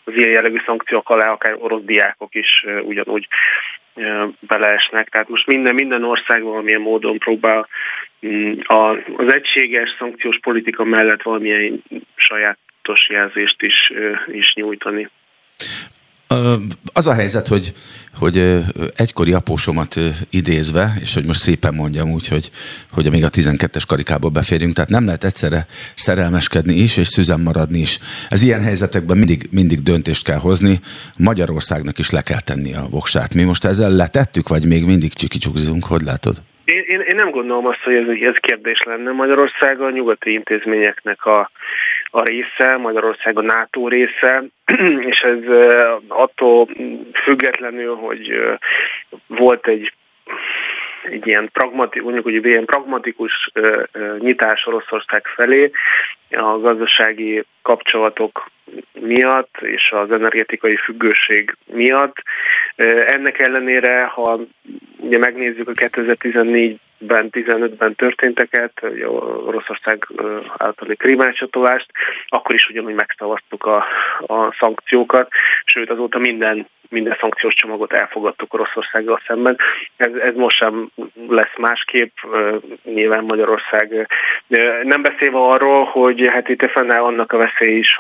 az ilyen jellegű szankciók alá akár orosz diákok is ugyanúgy beleesnek. Tehát most minden ország valamilyen módon próbál az egységes szankciós politika mellett valamilyen sajátos jelzést is nyújtani. Az a helyzet, hogy egykori apósomat idézve, és hogy most szépen mondjam úgy, hogy még a 12-es karikába beférjünk, tehát nem lehet egyszerre szerelmeskedni is, és szüzen maradni is. Ez ilyen helyzetekben mindig döntést kell hozni, Magyarországnak is le kell tenni a voksát. Mi most ezzel letettük, vagy még mindig csikicsukzunk? Hogy látod? Én nem gondolom azt, hogy ez kérdés lenne. Magyarország a nyugati intézményeknek a része, Magyarország a NATO része, és ez attól függetlenül, hogy volt egy ilyen pragmatikus nyitás Oroszország felé a gazdasági kapcsolatok miatt és az energetikai függőség miatt. Ennek ellenére, ha ugye megnézzük a 2014-ben, 15-ben történteket, ugye Oroszország általi krím elcsatolást, akkor is ugyanúgy megszavaztuk a szankciókat, sőt azóta minden szankciós csomagot elfogadtuk Oroszországgal szemben. Ez most sem lesz másképp, nyilván Magyarország. Nem beszélve arról, hogy hát itt fennáll annak a veszély is,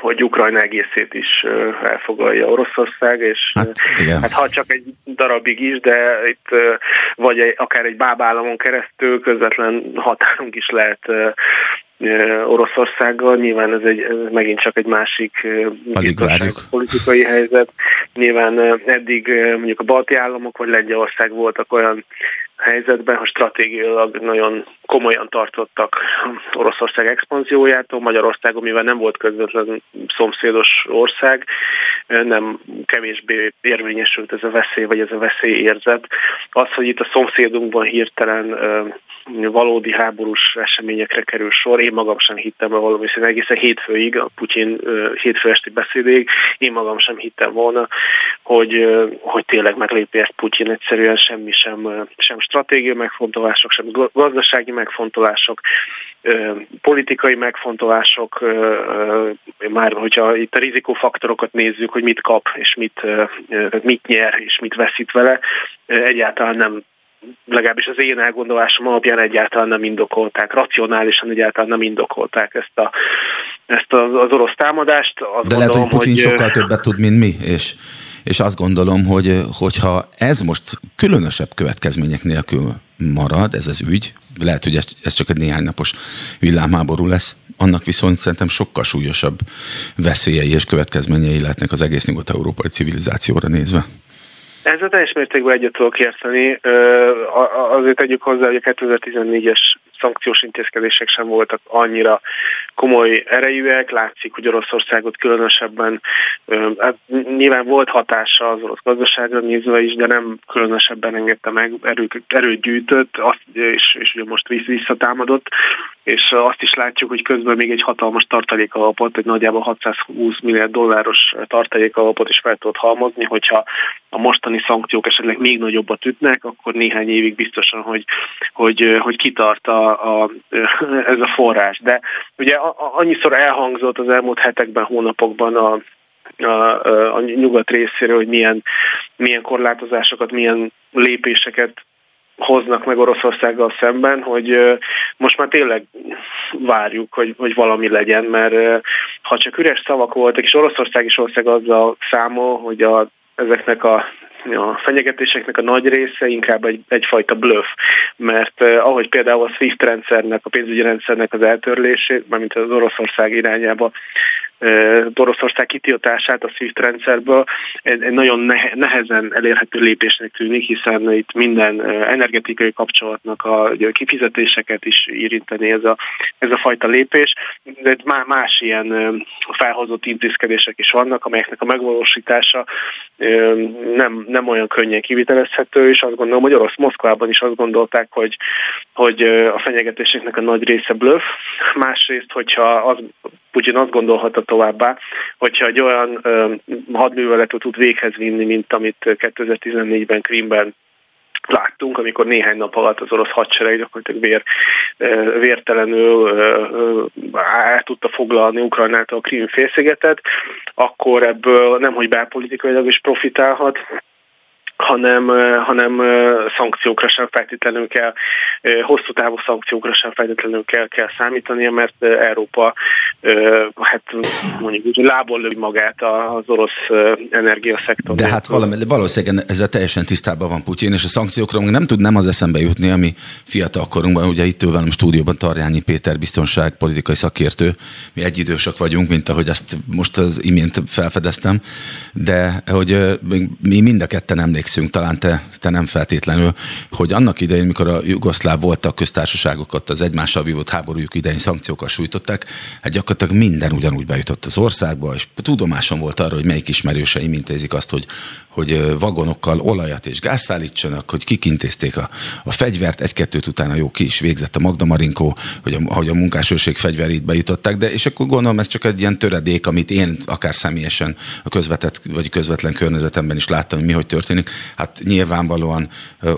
hogy Ukrajna egészét is elfoglalja Oroszország, és hát ha csak egy darabig is, de itt vagy akár egy bábállamon keresztül közvetlen határunk is lehet Oroszországgal. Nyilván ez megint csak egy másik politikai helyzet. Nyilván eddig mondjuk a balti államok vagy Lengyelország voltak olyan helyzetben, ha stratégiailag nagyon komolyan tartottak Oroszország expanziójától. Magyarországon, mivel nem volt közvetlen szomszédos ország, nem kevésbé érvényesült ez a veszély, vagy ez a veszélyérzet. Az, hogy itt a szomszédunkban hirtelen valódi háborús eseményekre kerül sor, én magam sem hittem el valami szintén egészen hétfőig, a Putyin hétfő esti beszédéig, én magam sem hittem volna, hogy tényleg meglépi ezt Putyin, egyszerűen semmi sem stratégiai megfontolások, sem gazdasági megfontolások, politikai megfontolások, már hogyha itt a rizikófaktorokat nézzük, hogy mit kap, és mit nyer, és mit veszít vele, egyáltalán nem, legalábbis az én elgondolásom alapján egyáltalán nem indokolták, racionálisan egyáltalán nem indokolták ezt az orosz támadást. De lehet, hogy Putyin sokkal többet tud, mint mi, és azt gondolom, hogyha ez most különösebb következmények nélkül marad, ez az ügy, lehet, hogy ez csak egy néhány napos villámháború lesz, annak viszont szerintem sokkal súlyosabb veszélyei és következményei lehetnek az egész nyugat-európai civilizációra nézve. Ezzel teljes mértékben egyet tudok érteni. Azért tegyük hozzá, hogy a 2014-es szankciós intézkedések sem voltak annyira komoly erejűek. Látszik, hogy Oroszországot különösebben, nyilván volt hatása az orosz gazdaságra nézve is, de nem különösebben engedte meg, erőt gyűjtött, és ugye most visszatámadott, és azt is látjuk, hogy közben még egy hatalmas tartalékalapot, egy nagyjából $620 milliárd tartalékalapot is fel tudott halmozni, hogyha a mostani szankciók esetleg még nagyobbat ütnek, akkor néhány évig biztosan, hogy kitart ez a forrás. De ugye annyiszor elhangzott az elmúlt hetekben, hónapokban a nyugat részéről, hogy milyen korlátozásokat, milyen lépéseket hoznak meg Oroszországgal szemben, hogy most már tényleg várjuk, hogy valami legyen, mert ha csak üres szavak voltak, és Oroszország is azzal számol, hogy ezeknek a fenyegetéseknek a nagy része inkább egyfajta bluff, mert ahogy például a SWIFT rendszernek, a pénzügyi rendszernek az eltörlését, mármint az Oroszország irányába, Oroszország kitiltását a SWIFT rendszerből egy nagyon nehezen elérhető lépésnek tűnik, hiszen itt minden energetikai kapcsolatnak a kifizetéseket is érinteni ez a fajta lépés. De más ilyen felhozott intézkedések is vannak, amelyeknek a megvalósítása nem olyan könnyen kivitelezhető, és azt gondolom, hogy Moszkvában is azt gondolták, hogy a fenyegetéseknek a nagy része bluff. Másrészt, hogyha Putyin azt gondolhatta továbbá, hogyha egy olyan hadműveletet tud véghez vinni, mint amit 2014-ben Krímben láttunk, amikor néhány nap alatt az orosz hadsereg gyakorlatilag vértelenül el tudta foglalni Ukrajnától a Krím félszigetet, akkor ebből nemhogy belpolitikailag is profitálhat, hanem szankciókra sem feltétlenül kell, hosszú távú szankciókra sem feltétlenül kell számítania, mert Európa mondjuk lábon lövi magát az orosz energiaszektorban. De hát valószínűleg ezzel teljesen tisztában van Putyin, és a szankciókra nem tud nem az eszembe jutni, ami fiatalkorunkban, ugye itt ül velem stúdióban Tarjányi Péter biztonságpolitikai szakértő, mi egyidősök vagyunk, mint ahogy azt most az imént felfedeztem, de hogy mi mind a ketten emlékszünk, talán te nem feltétlenül, hogy annak idején, mikor a jugoszláv voltak köztársaságokat az egymással vívott háborújuk idején szankciókkal sújtották, hát gyakorlatilag minden ugyanúgy bejutott az országba, és tudomásom volt arra, hogy melyik ismerőseim intézik azt, hogy vagonokkal olajat és gáz szállítsanak, hogy kikintézték a fegyvert, egy-kettőt utána jó ki is végzett a Magda Marinkó, hogy a munkásőrség fegyverét bejutották, de és akkor gondolom ez csak egy ilyen töredék, amit én akár személyesen a közvetett vagy közvetlen környezetemben is láttam, hogy mi hogy történik. Hát nyilvánvalóan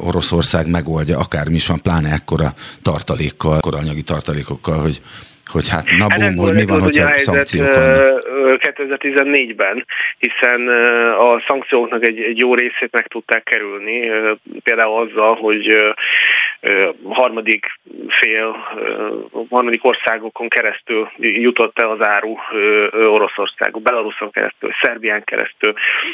Oroszország megoldja, akármi is van, pláne ekkora tartalékkal, akkora anyagi tartalékokkal, hogy hát na bum, hogy mi van, hogyha szankciók vannak. 2014-ben, hiszen a szankcióknak egy jó részét meg tudták kerülni, például azzal, hogy harmadik országokon keresztül jutott el az áru Oroszország, Belaruszon keresztül, Szerbián keresztül,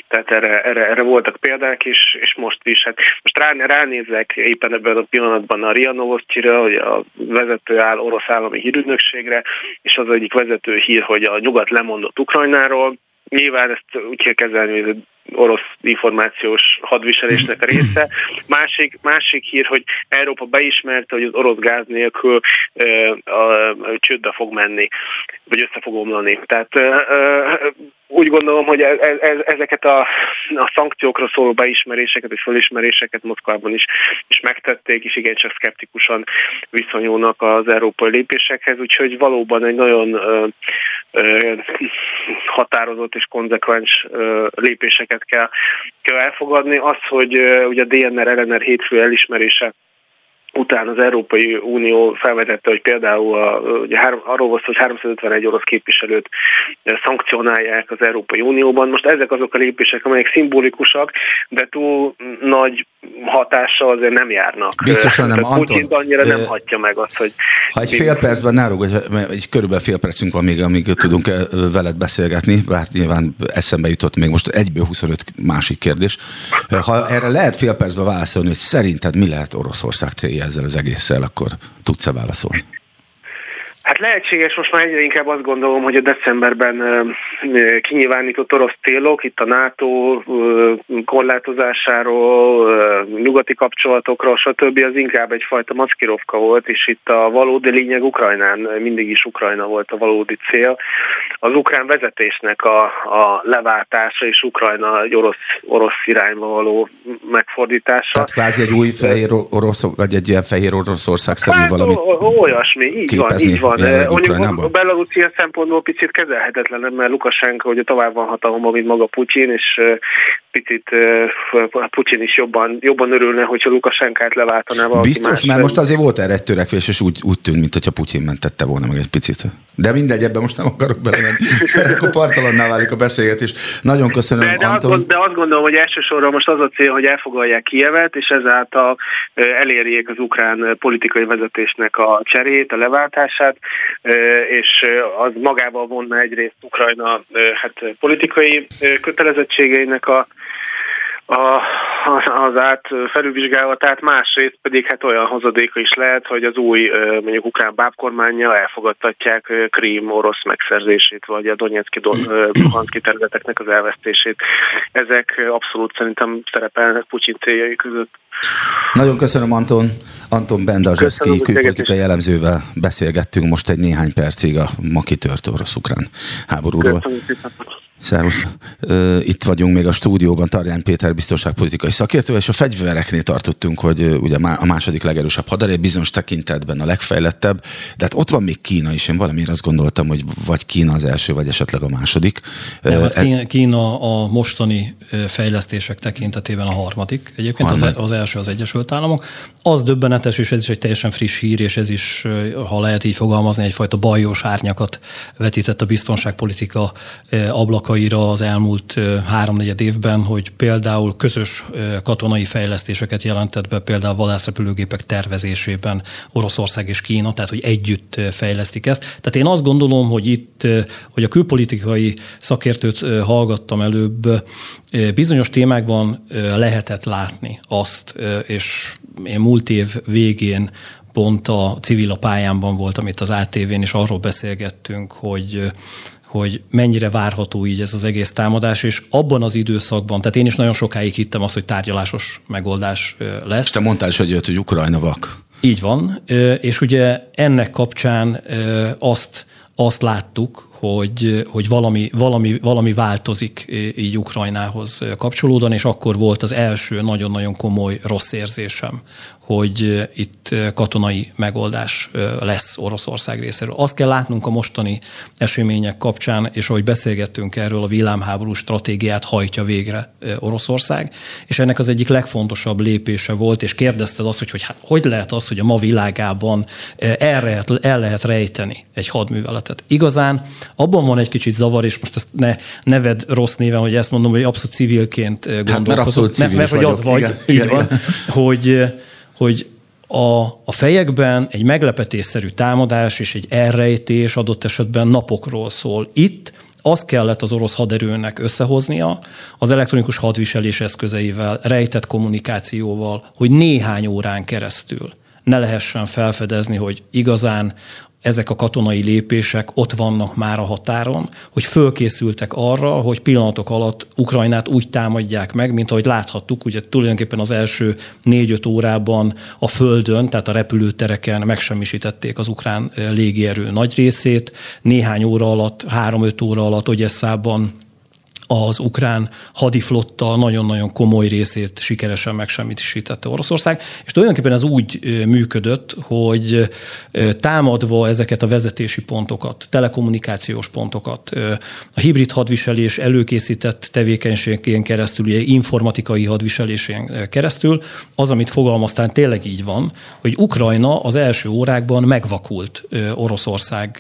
tehát erre voltak példák is, és most is. Hát most ránézek éppen ebben a pillanatban a RIA Novosti-ra, hogy a vezető áll orosz állami hírügynökségre, és az egyik vezető hír, hogy a nyugat lemondott Ukrajnáról. Nyilván ezt úgy kell kezelni, hogy orosz információs hadviselésnek a része. Másik hír, hogy Európa beismerte, hogy az orosz gáz nélkül csődbe fog menni, vagy össze fog omlani. Tehát úgy gondolom, hogy ezeket a szankciókra szóló beismeréseket és fölismeréseket Moszkvában is megtették, és igencsak szkeptikusan viszonyulnak az európai lépésekhez, úgyhogy valóban egy nagyon határozott és konzekvens lépéseket kell elfogadni. Az, hogy ugye a DNR-LNR hétfő elismerése után az Európai Unió felvetette, hogy például arról volt, hogy 351 orosz képviselőt szankcionálják az Európai Unióban. Most ezek azok a lépések, amelyek szimbolikusak, de túl nagy hatással azért nem járnak. Biztosan nem, Anton. Putyint annyira nem hatja meg azt, hogy... Ha egy fél percben, ne rúgj, hogy körülbelül fél percünk van még, amíg tudunk veled beszélgetni, bár nyilván eszembe jutott még most egyből 25 másik kérdés. Ha erre lehet fél percben válaszolni, hogy szerinted mi lehet Oroszország célja ezzel az egésszel, akkor tudsz-e válaszolni? Hát lehetséges, most már egyre inkább azt gondolom, hogy a decemberben kinyilvánított orosz célok, itt a NATO korlátozásáról, nyugati kapcsolatokról, stb. Az inkább egyfajta maszkirovka volt, és itt a valódi lényeg Ukrajnán, mindig is Ukrajna volt a valódi cél. Az ukrán vezetésnek a leváltása és Ukrajna egy orosz irányba való megfordítása. Tehát kvázi egy új fehér orosz, vagy egy ilyen fehér Oroszország szerint valami. Olyasmi, így van. A belarusz ilyen szempontból picit kezelhetetlen, mert Lukasenko ugye tovább van hatalomban, mint maga Putyin, és picit Putyin is jobban örülne, hogyha Lukasenkát leváltaná valaki. Biztos, mert most azért volt erre egy törekvés, és úgy tűnt, mintha Putyin mentette volna meg egy picit. De mindegy, ebben most nem akarok belemenni, mert akkor partalanná válik a beszélgetés. Nagyon köszönöm, Anton. De azt gondolom, hogy elsősorban most az a cél, hogy elfoglalják Kijevet, és ezáltal elérjék az ukrán politikai vezetésnek a cserét, a leváltását, és az magával vonna egyrészt Ukrajna politikai kötelezettségeinek az felülvizsgálatát, másrészt pedig olyan hozadéka is lehet, hogy az új, mondjuk ukrán bábkormánya elfogadtatják Krím orosz megszerzését, vagy a Donetszki, Luhanszki területeknek az elvesztését. Ezek abszolút szerintem szerepelnek Putyin céljai között. Nagyon köszönöm, Anton. Anton Benderzewski külpolitikai elemzővel beszélgettünk most egy néhány percig a ma kitört orosz-ukrán háborúról. Szervusz. Itt vagyunk még a stúdióban, Tarjányi Péter biztonságpolitikai szakértő, és a fegyvereknél tartottunk, hogy ugye a második legerősebb haderő, bizonyos tekintetben a legfejlettebb, de hát ott van még Kína is, én valamiért azt gondoltam, hogy vagy Kína az első, vagy esetleg a második. Nem, hát Kína a mostani fejlesztések tekintetében a harmadik. Egyébként az első az Egyesült Államok. Az döbbenetes, és ez is egy teljesen friss hír, és ez is, ha lehet így fogalmazni, egyfajta bajós árnyakat vetített a biztonságpolitika ablaka az elmúlt 3-4 évben, hogy például közös katonai fejlesztéseket jelentett be, például vadászrepülőgépek tervezésében Oroszország és Kína, tehát hogy együtt fejlesztik ezt. Tehát én azt gondolom, hogy itt, hogy a külpolitikai szakértőt hallgattam előbb, bizonyos témákban lehetett látni azt, és én múlt év végén pont a civil pályámban voltam itt az ATV-n, és arról beszélgettünk, hogy mennyire várható így ez az egész támadás, és abban az időszakban, tehát én is nagyon sokáig hittem azt, hogy tárgyalásos megoldás lesz. Te mondtál is, hogy jött, hogy Ukrajna vak. Így van, és ugye ennek kapcsán azt láttuk, hogy valami változik így Ukrajnához kapcsolódóan, és akkor volt az első nagyon-nagyon komoly rossz érzésem, hogy itt katonai megoldás lesz Oroszország részéről. Azt kell látnunk a mostani események kapcsán, és ahogy beszélgettünk erről, a világháború stratégiát hajtja végre Oroszország, és ennek az egyik legfontosabb lépése volt, és kérdezted azt, hogy lehet az, hogy a ma világában el lehet rejteni egy hadműveletet. Igazán abban van egy kicsit zavar, és most ezt ne vedd rossz néven, hogy ezt mondom, hogy abszolút civilként gondolkozom. Hát, mert abszolút civilis mert hogy az vagy, igen, így igen, van, igen. Hogy a fejekben egy meglepetésszerű támadás és egy elrejtés adott esetben napokról szól. Itt azt kellett az orosz haderőnek összehoznia az elektronikus hadviselés eszközeivel, rejtett kommunikációval, hogy néhány órán keresztül ne lehessen felfedezni, hogy igazán ezek a katonai lépések ott vannak már a határon, hogy fölkészültek arra, hogy pillanatok alatt Ukrajnát úgy támadják meg, mint ahogy láthattuk, ugye tulajdonképpen az első 4-5 órában a földön, tehát a repülőtereken megsemmisítették az ukrán légierő nagy részét, néhány óra alatt, 3-5 óra alatt Odesszában az ukrán hadiflotta nagyon-nagyon komoly részét sikeresen megsemmisítette Oroszország, és tulajdonképpen ez úgy működött, hogy támadva ezeket a vezetési pontokat, telekommunikációs pontokat, a hibrid hadviselés előkészített tevékenységén keresztül, ugye informatikai hadviselésén keresztül, az, amit fogalmaztán tényleg így van, hogy Ukrajna az első órákban megvakult Oroszország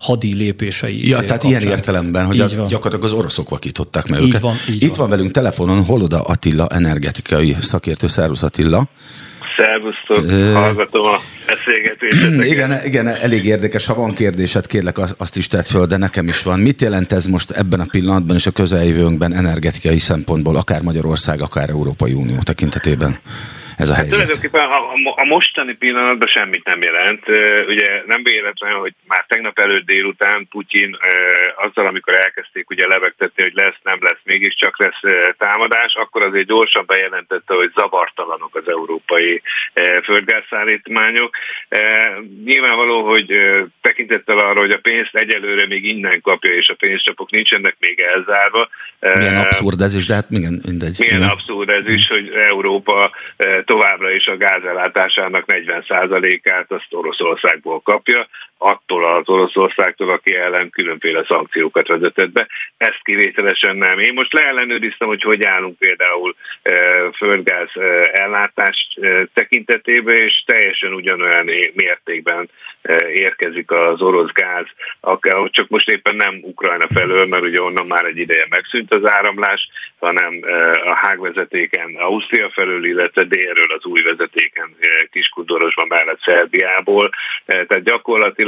hadi lépései. Ja, tehát kapcsán. Ilyen értelemben, hogy gyakorlatilag az oroszok vakították meg őket. Itt van velünk telefonon Holoda Attila, energetikai szakértő. Szervusz Attila! Szervusztok, hallgatom a beszélgetéseteket. Igen, elég érdekes. Ha van kérdésed, kérlek azt is tedd föl, de nekem is van. Mit jelent ez most ebben a pillanatban és a közeljövőnkben energetikai szempontból, akár Magyarország, akár Európai Unió tekintetében? Ez a helyzet. Tulajdonképpen a mostani pillanatban semmit nem jelent. Ugye nem véletlen, hogy már tegnap előtt délután Putyin azzal, amikor elkezdték ugye lebegtetni, hogy lesz, nem lesz, mégiscsak lesz támadás, akkor azért gyorsan bejelentette, hogy zavartalanok az európai földgázszállítmányok. Nyilvánvaló, hogy tekintettel arra, hogy a pénzt egyelőre még innen kapja, és a pénzcsapok nincsenek még elzárva. Milyen abszurd ez is, de hát mindegy. Milyen abszurd ez is, hogy Európa továbbra is a gázellátásának 40%-át azt Oroszországból kapja, attól az Oroszországtól, aki ellen különféle szankciókat vezetett be. Ezt kivételesen nem. Én most leellenőriztem, hogy állunk például földgáz ellátás tekintetében, és teljesen ugyanolyan mértékben érkezik az orosz gáz, csak most éppen nem Ukrajna felől, mert ugye onnan már egy ideje megszűnt az áramlás, hanem a hágvezetéken Ausztria felől, illetve délről az új vezetéken Kiskudorosban mellett Szerbiából. Tehát gyakorlatilag,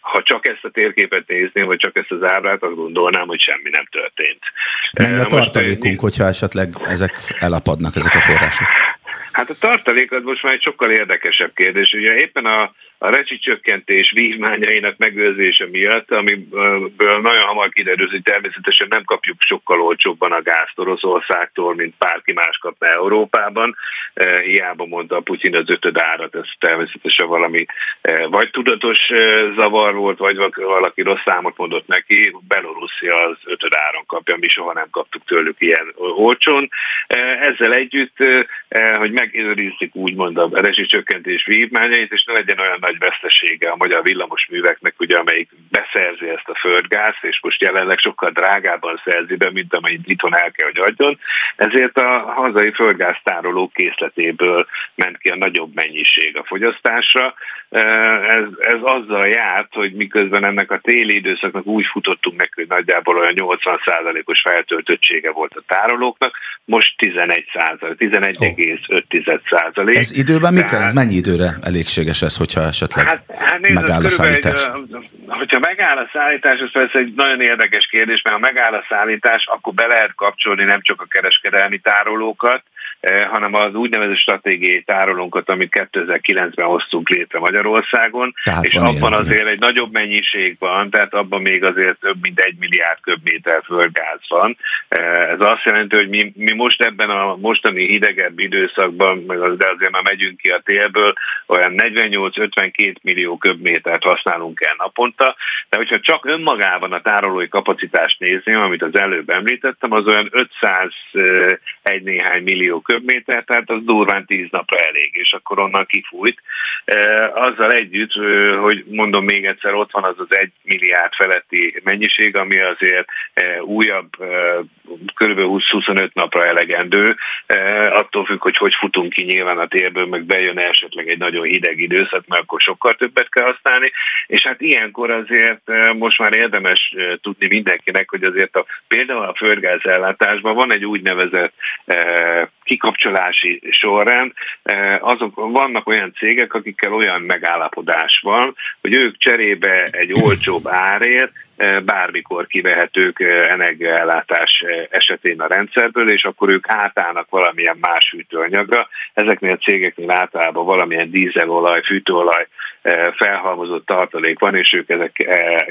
ha csak ezt a térképet nézném, vagy csak ezt az ábrát, azt gondolnám, hogy semmi nem történt. Mennyi a tartalékunk, hogyha esetleg ezek elapadnak, ezek a források? Hát a tartalék az most már egy sokkal érdekesebb kérdés. Ugye éppen a recsicsökkentés vívmányainak megőrzése miatt, amiből nagyon hamar kiderül, hogy természetesen nem kapjuk sokkal olcsóbban a gázt Oroszországtól, mint bárki más kapna Európában. Hiába mondta a Putyin az 5. árat, ez természetesen valami vagy tudatos zavar volt, vagy valaki rossz számot mondott neki. Belaruszia az 5. áron kapja, mi soha nem kaptuk tőlük ilyen olcsón. Ezzel együtt, hogy megőrizzik úgymond a rezsicsökkentés vívmányait, és ne legyen olyan nagy vesztesége a magyar villamosműveknek, ugye, amelyik beszerzi ezt a földgázt, és most jelenleg sokkal drágábban szerzi be, mint amelyik itthon el kell, hogy adjon. Ezért a hazai földgáztárolók készletéből ment ki a nagyobb mennyiség a fogyasztásra. Ez azzal járt, hogy miközben ennek a téli időszaknak úgy futottunk neki, hogy nagyjából olyan 80%-os feltöltöttsége volt a tárolóknak, most 11,5%. Ez időben mit jelent? Mennyi időre elégséges ez, hogyha esetleg megáll a szállítás? Hogyha megáll a szállítás, ez persze egy nagyon érdekes kérdés, mert ha megáll a szállítás, akkor be lehet kapcsolni nem csak a kereskedelmi tárolókat, hanem az úgynevezett stratégiai tárolónkat, amit 2009-ben hoztunk létre Magyarországon, tehát és abban azért egy nagyobb mennyiség van, tehát abban még azért több mint 1 milliárd köbméter földgáz van. Ez azt jelenti, hogy mi most ebben a mostani hidegebb időszakban, de azért már megyünk ki a télből, olyan 48-52 millió köbmétert használunk el naponta, de hogyha csak önmagában a tárolói kapacitást nézném, amit az előbb említettem, az olyan 501 néhány millió köbméter, tehát az durván 10 napra elég, és akkor onnan kifújt. Azzal együtt, hogy mondom még egyszer, ott van az az 1 milliárd feletti mennyiség, ami azért újabb, kb. 20-25 napra elegendő, attól függ, hogy futunk ki nyilván a térből, meg bejön esetleg egy nagyon hideg időszak, mert akkor sokkal többet kell használni, és hát ilyenkor azért most már érdemes tudni mindenkinek, hogy azért például a földgázellátásban van egy úgynevezett kikapcsolási sorrend, vannak olyan cégek, akikkel olyan megállapodás van, hogy ők cserébe egy olcsóbb árért bármikor kivehetők energiaellátás esetén a rendszerből, és akkor ők átállnak valamilyen más fűtőanyagra. Ezeknél a cégeknél általában valamilyen dízelolaj, fűtőolaj felhalmozott tartalék van, és ők ezek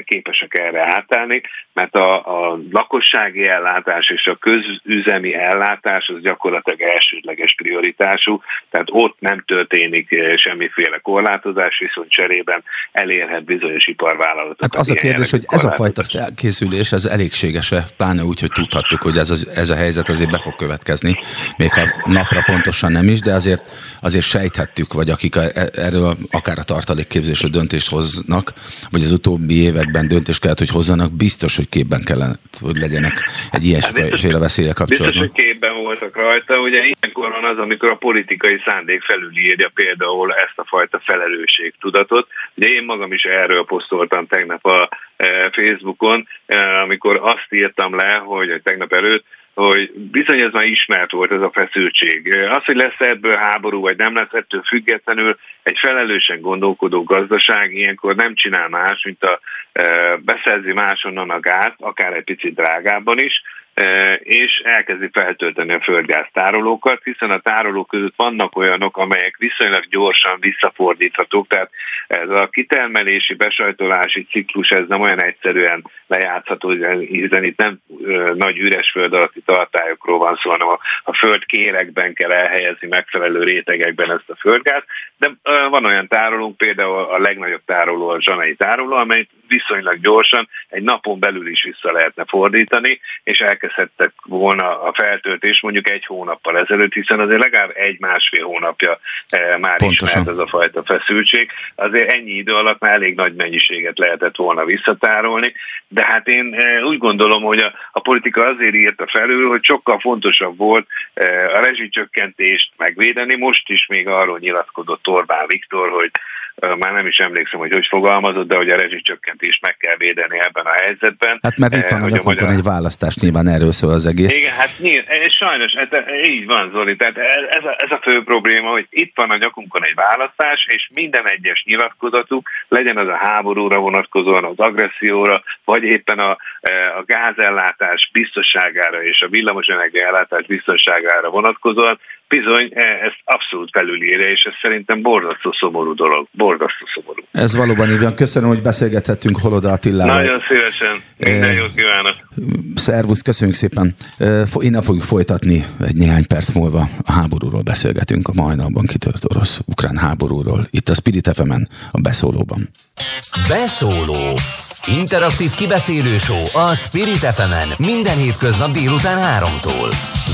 képesek erre átállni, mert a lakossági ellátás és a közüzemi ellátás az gyakorlatilag elsődleges prioritású, tehát ott nem történik semmiféle korlátozás, viszont cserében elérhet bizonyos iparvállalatokat. Hát az a kérdés, hogy ez a fajta felkészülés, ez elégséges-e, pláne úgy, hogy tudhattuk, hogy ez a helyzet azért be fog következni, még ha napra pontosan nem is, de azért sejthettük, vagy akik erről akár a tartalékképzésről döntést hoznak, vagy az utóbbi években döntést kellett, hogy hozzanak, biztos, hogy képben kellene, hogy legyenek egy ilyesféle veszélye kapcsolatban. Biztos, hogy képben voltak rajta, ugye ilyenkor van az, amikor a politikai szándék felülírja például ezt a fajta felelősségtudatot. Ugye én magam is erről posztoltam tegnap a Facebookon, amikor azt írtam le, hogy tegnap előtt, hogy bizony ez már ismert volt ez a feszültség. Az, hogy lesz ebből háború, vagy nem lesz, ettől függetlenül egy felelősen gondolkodó gazdaság ilyenkor nem csinál más, mint beszerzi máshonnan a gázt, akár egy picit drágábban is, és elkezdi feltölteni a földgáztárolókat, hiszen a tárolók között vannak olyanok, amelyek viszonylag gyorsan visszafordíthatók, tehát ez a kitermelési, besajtolási ciklus ez nem olyan egyszerűen lejátszható, hiszen itt nem nagy üres föld alatti tartályokról van szó, hanem a földkérekben kell elhelyezni megfelelő rétegekben ezt a földgázt, de van olyan tárolónk, például a legnagyobb tároló a zsanai tároló, amelyet viszonylag gyorsan egy napon belül is vissza lehetne fordítani, és elkezdhettek volna a feltöltés mondjuk egy hónappal ezelőtt, hiszen azért legalább egy-másfél hónapja már ismert ez a fajta feszültség. Azért ennyi idő alatt már elég nagy mennyiséget lehetett volna visszatárolni, de hát én úgy gondolom, hogy a politika azért írta felül, hogy sokkal fontosabb volt a rezsicsökkentést megvédeni. Most is még arról nyilatkozott Orbán Viktor, hogy már nem is emlékszem, hogy fogalmazott, de hogy a rezsicsökkentést meg kell védeni ebben a helyzetben. Hát mert itt van egy választás, nyilván erről szól az egész. Igen, hát sajnos, hát így van, Zoli, tehát ez a fő probléma, hogy itt van a nyakunkon egy választás, és minden egyes nyilatkozatuk, legyen az a háborúra vonatkozóan, az agresszióra, vagy éppen a gázellátás biztonságára és a villamosenergiaellátás biztonságára vonatkozóan, bizony, ezt abszolút felülírja, és ez szerintem borzasztó szomorú dolog. Borzasztó szomorú. Ez valóban így van. Köszönöm, hogy beszélgethettünk Holoda Attilával. Nagyon szívesen. Minden jót kívánok. Szervusz, köszönjük szépen. Innen fogjuk folytatni, egy néhány perc múlva a háborúról beszélgetünk, a majdnapban kitört orosz-ukrán háborúról. Itt a Spirit FM-en, a Beszólóban. Beszóló. Interaktív kibeszélő show a Spirit FM-en minden hétköznap délután 3-tól.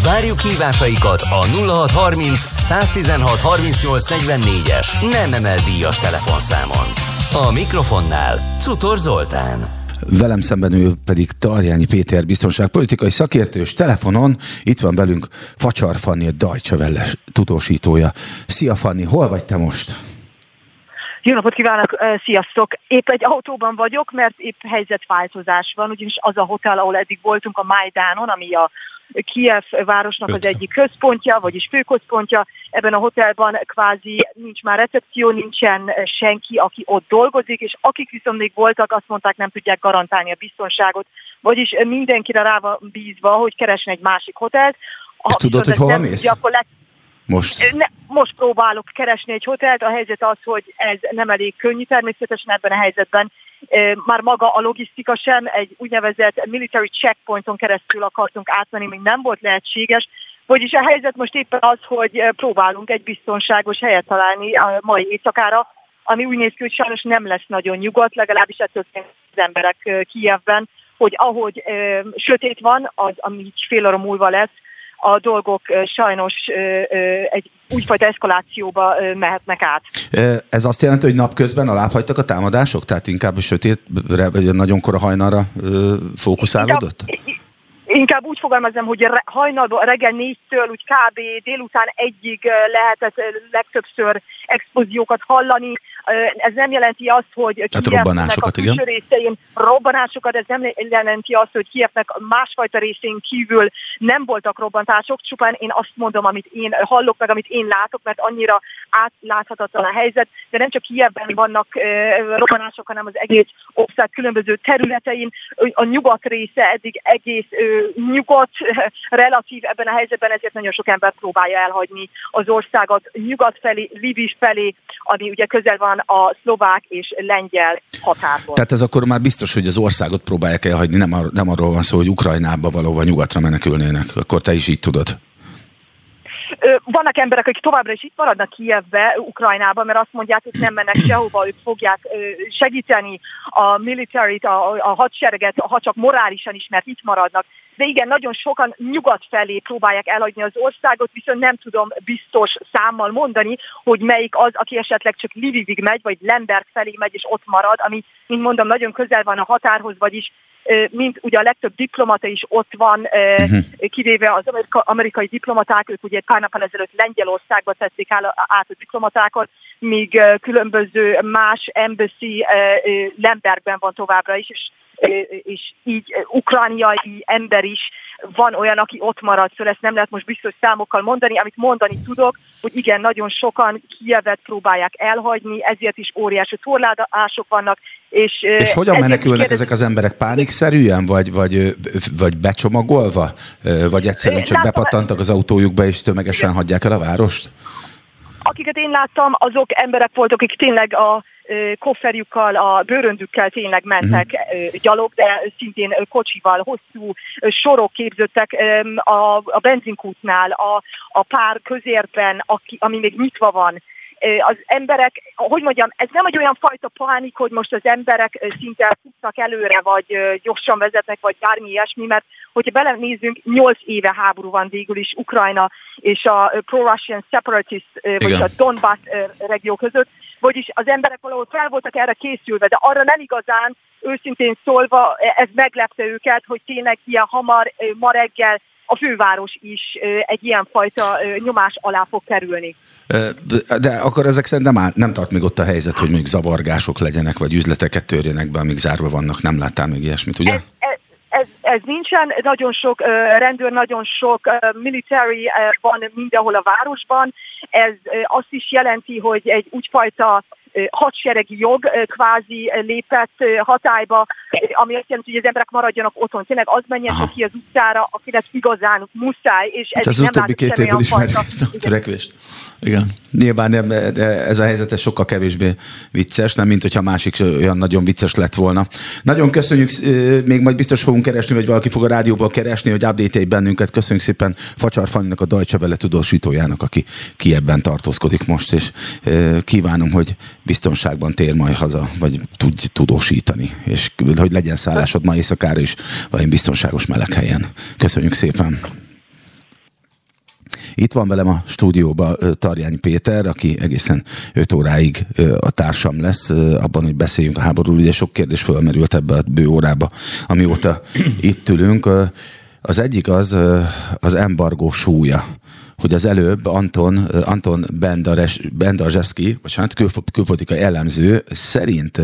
Várjuk hívásaikat a 0630-116-3844-es nem emelt díjas telefonszámon. A mikrofonnál Czutor Zoltán. Velem szemben ő pedig Tarjányi Péter biztonságpolitikai szakértő, és telefonon itt van velünk Facsar Fanni, a Deutsche Welle tudósítója. Szia Fanni, hol vagy te most? Jó napot kívánok, sziasztok! Épp egy autóban vagyok, mert épp helyzetváltozás van, ugyanis az a hotel, ahol eddig voltunk, a Majdánon, ami a Kijév városnak az egyik központja, vagyis főközpontja. Ebben a hotelban kvázi nincs már recepció, nincsen senki, aki ott dolgozik, és akik viszont még voltak, azt mondták, nem tudják garantálni a biztonságot. Vagyis mindenkire rá van bízva, hogy keressen egy másik hotelt. Tudod, hogy hova mész? Most? Most próbálok keresni egy hotelt, a helyzet az, hogy ez nem elég könnyű természetesen ebben a helyzetben. Már maga a logisztika sem, egy úgynevezett military checkpointon keresztül akartunk átmenni, még nem volt lehetséges. Vagyis a helyzet most éppen az, hogy próbálunk egy biztonságos helyet találni a mai éjszakára, ami úgy néz ki, hogy sajnos nem lesz nagyon nyugodt, legalábbis ettől az emberek Kijevben, hogy ahogy sötét van, az ami fél óra múlva lesz, a dolgok sajnos egy úgyfajta eszkalációba mehetnek át. Ez azt jelenti, hogy napközben alábbhagytak a támadások? Tehát inkább a sötétre, vagy nagyon kora hajnalra fókuszálódott? Inkább úgy fogalmazom, hogy hajnalban reggel 4-től, úgy kb. Délután 1-ig lehetett legtöbbször explóziókat hallani. Ez nem jelenti azt, hogy Kijevnek a külső részein robbanásokat, ez nem jelenti azt, hogy Kijevnek másfajta részén kívül nem voltak robbantások, csupán én azt mondom, amit én hallok, meg amit én látok, mert annyira átláthatatlan a helyzet, de nem csak Kijevben vannak robbanások, hanem az egész ország különböző területein. A nyugat része eddig egész nyugat relatív ebben a helyzetben, ezért nagyon sok ember próbálja elhagyni az országot nyugat felé, Lviv felé, ami ugye közel van a szlovák és lengyel határhoz. Tehát ez akkor már biztos, hogy az országot próbálják elhagyni, nem arról van szó, hogy Ukrajnába valahova nyugatra menekülnének, akkor te is így tudod. Vannak emberek, akik továbbra is itt maradnak Kijevbe, Ukrajnába, mert azt mondják, hogy nem mennek sehova, ők fogják segíteni a militarit, a hadsereget, ha csak morálisan is, mert itt maradnak. De igen, nagyon sokan nyugat felé próbálják elhagyni az országot, viszont nem tudom biztos számmal mondani, hogy melyik az, aki esetleg csak Lvivig megy, vagy Lemberg felé megy, és ott marad, ami, mint mondom, nagyon közel van a határhoz, vagyis mint ugye a legtöbb diplomata is ott van, kivéve az amerikai diplomaták, ők ugye pár nappal ezelőtt Lengyelországba tették át a diplomatákat, míg különböző más embassy Lembergben van továbbra is, és így ukrajnai ember is van olyan, aki ott marad, szóval ezt nem lehet most biztos számokkal mondani, amit mondani tudok, hogy igen, nagyon sokan Kijevet próbálják elhagyni, ezért is óriási torlódások vannak. És hogyan menekülnek ezek az emberek? Pánikszerűen, vagy becsomagolva? Vagy egyszerűen csak bepattantak az autójukba, és tömegesen hagyják el a várost? Akiket én láttam, azok emberek voltak, akik tényleg a kofferjukkal, a bőröndükkel tényleg mentek gyalog, de szintén kocsival hosszú sorok képződtek a benzinkútnál, a pár közérben, ami még nyitva van. Az emberek, hogy mondjam, ez nem egy olyan fajta pánik, hogy most az emberek szinte futnak előre, vagy gyorsan vezetnek, vagy bármi ilyesmi, mert hogyha belenézünk, 8 éve háború van végül is Ukrajna és a pro-Russian separatist, vagy a Donbass regió között, vagyis az emberek valahol fel voltak erre készülve, de arra nem igazán, őszintén szólva, ez meglepte őket, hogy tényleg ilyen hamar, ma reggel a főváros is egy ilyenfajta nyomás alá fog kerülni. De akkor ezek szerintem nem tart még ott a helyzet, hogy mondjuk zavargások legyenek, vagy üzleteket törjenek be, amíg zárva vannak. Nem láttál még ilyesmit, ugye? Ez nincsen, nagyon sok rendőr, nagyon sok military van mindenhol a városban. Ez azt is jelenti, hogy egy úgyfajta hadseregi jog kvázi lépett hatályba, ami azt jelenti, hogy az emberek maradjanak otthon. Tényleg az menjen ki az utcára, akinek igazán muszáj, és ez nem látom semmi a fajta. Törekvést. Igen. Nyilván ez a helyzet sokkal kevésbé vicces, nem mint hogyha másik olyan nagyon vicces lett volna. Nagyon köszönjük, még majd biztos fogunk keresni, vagy valaki fog a rádióból keresni, hogy update-elj bennünket. Köszönjük szépen Facsar Fanninak, a Deutsche Welle tudósítójának, aki Kijevben tartózkodik most, és kívánom, hogy biztonságban tér majd haza, vagy tudj tudósítani, és hogy legyen szállásod ma éjszakára is, vagy biztonságos meleg helyen. Köszönjük szépen! Itt van velem a stúdióban Tarjányi Péter, aki egészen 5 óráig a társam lesz, abban, hogy beszéljünk a háborúról. Ugye sok kérdés fölmerült ebbe a bő órába, amióta itt ülünk. Az egyik az embargó súlya, hogy az előbb Anton Benderzewski, külpolitikai elemző szerint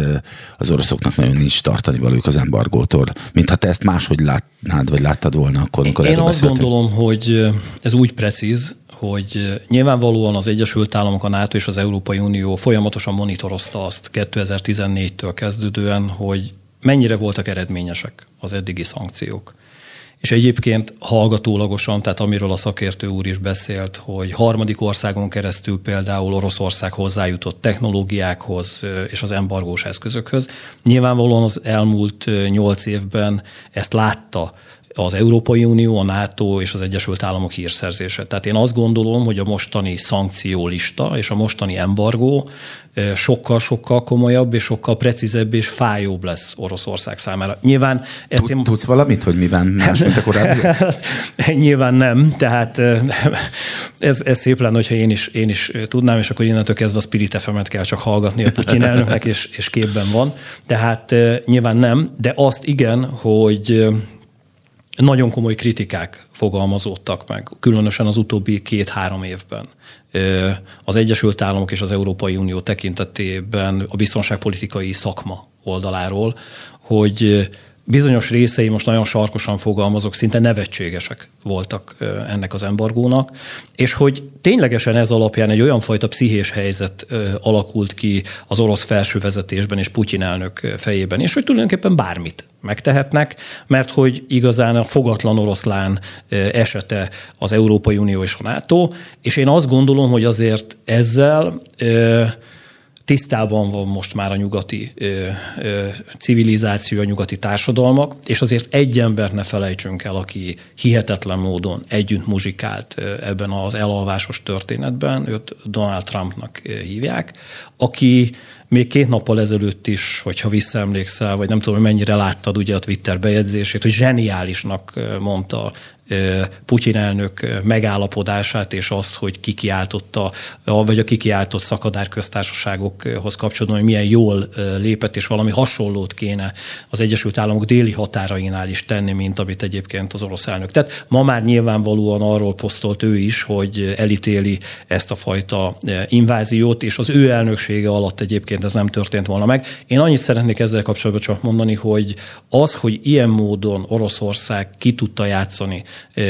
az oroszoknak nagyon nincs tartanivalójuk az embargótól. Mintha te ezt máshogy látnád, vagy láttad volna akkor, amikor erről beszéltünk. Én azt gondolom, hogy ez úgy precíz, hogy nyilvánvalóan az Egyesült Államok, a NATO és az Európai Unió folyamatosan monitorozta azt 2014-től kezdődően, hogy mennyire voltak eredményesek az eddigi szankciók. És egyébként hallgatólagosan, tehát amiről a szakértő úr is beszélt, hogy harmadik országon keresztül például Oroszország hozzájutott technológiákhoz és az embargós eszközökhöz. Nyilvánvalóan az elmúlt 8 évben ezt látta az Európai Unió, a NATO és az Egyesült Államok hírszerzése. Tehát én azt gondolom, hogy a mostani szankciólista és a mostani embargó sokkal-sokkal komolyabb és sokkal precízebb és fájóbb lesz Oroszország számára. Nyilván ezt Tudsz valamit, hogy miben más, mint a korábbi? Nyilván nem, tehát ez szép lenne, hogyha én is tudnám, és akkor innentől kezdve a Spirit FM-et kell csak hallgatni a Putyin elnöknek, és képben van. Tehát nyilván nem, de azt igen, hogy nagyon komoly kritikák fogalmazódtak meg, különösen az utóbbi 2-3 évben. Az Egyesült Államok és az Európai Unió tekintetében a biztonságpolitikai szakma oldaláról, hogy bizonyos részei, most nagyon sarkosan fogalmazok, szinte nevetségesek voltak ennek az embargónak, és hogy ténylegesen ez alapján egy olyan fajta pszichés helyzet alakult ki az orosz felső vezetésben és Putyin elnök fejében, és hogy tulajdonképpen bármit megtehetnek, mert hogy igazán a fogatlan oroszlán esete az Európai Unió és a NATO, és én azt gondolom, hogy azért ezzel tisztában van most már a nyugati civilizáció, a nyugati társadalmak, és azért egy embert ne felejtsünk el, aki hihetetlen módon együtt muzsikált ebben az elalvásos történetben, őt Donald Trumpnak hívják, aki még 2 nappal ezelőtt is, hogyha visszaemlékszel, vagy nem tudom, hogy mennyire láttad ugye a Twitter bejegyzését, hogy zseniálisnak mondta Putyin elnök megállapodását, és azt, hogy kikiáltotta, vagy a kikiáltott szakadárköztársaságokhoz kapcsolatban, hogy milyen jól lépett, és valami hasonlót kéne az Egyesült Államok déli határainál is tenni, mint amit egyébként az orosz elnök. Tehát ma már nyilvánvalóan arról posztolt ő is, hogy elítéli ezt a fajta inváziót, és az ő elnöksége alatt egyébként ez nem történt volna meg. Én annyit szeretnék ezzel kapcsolatban csak mondani, hogy az, hogy ilyen módon Oroszország ki tudta játszani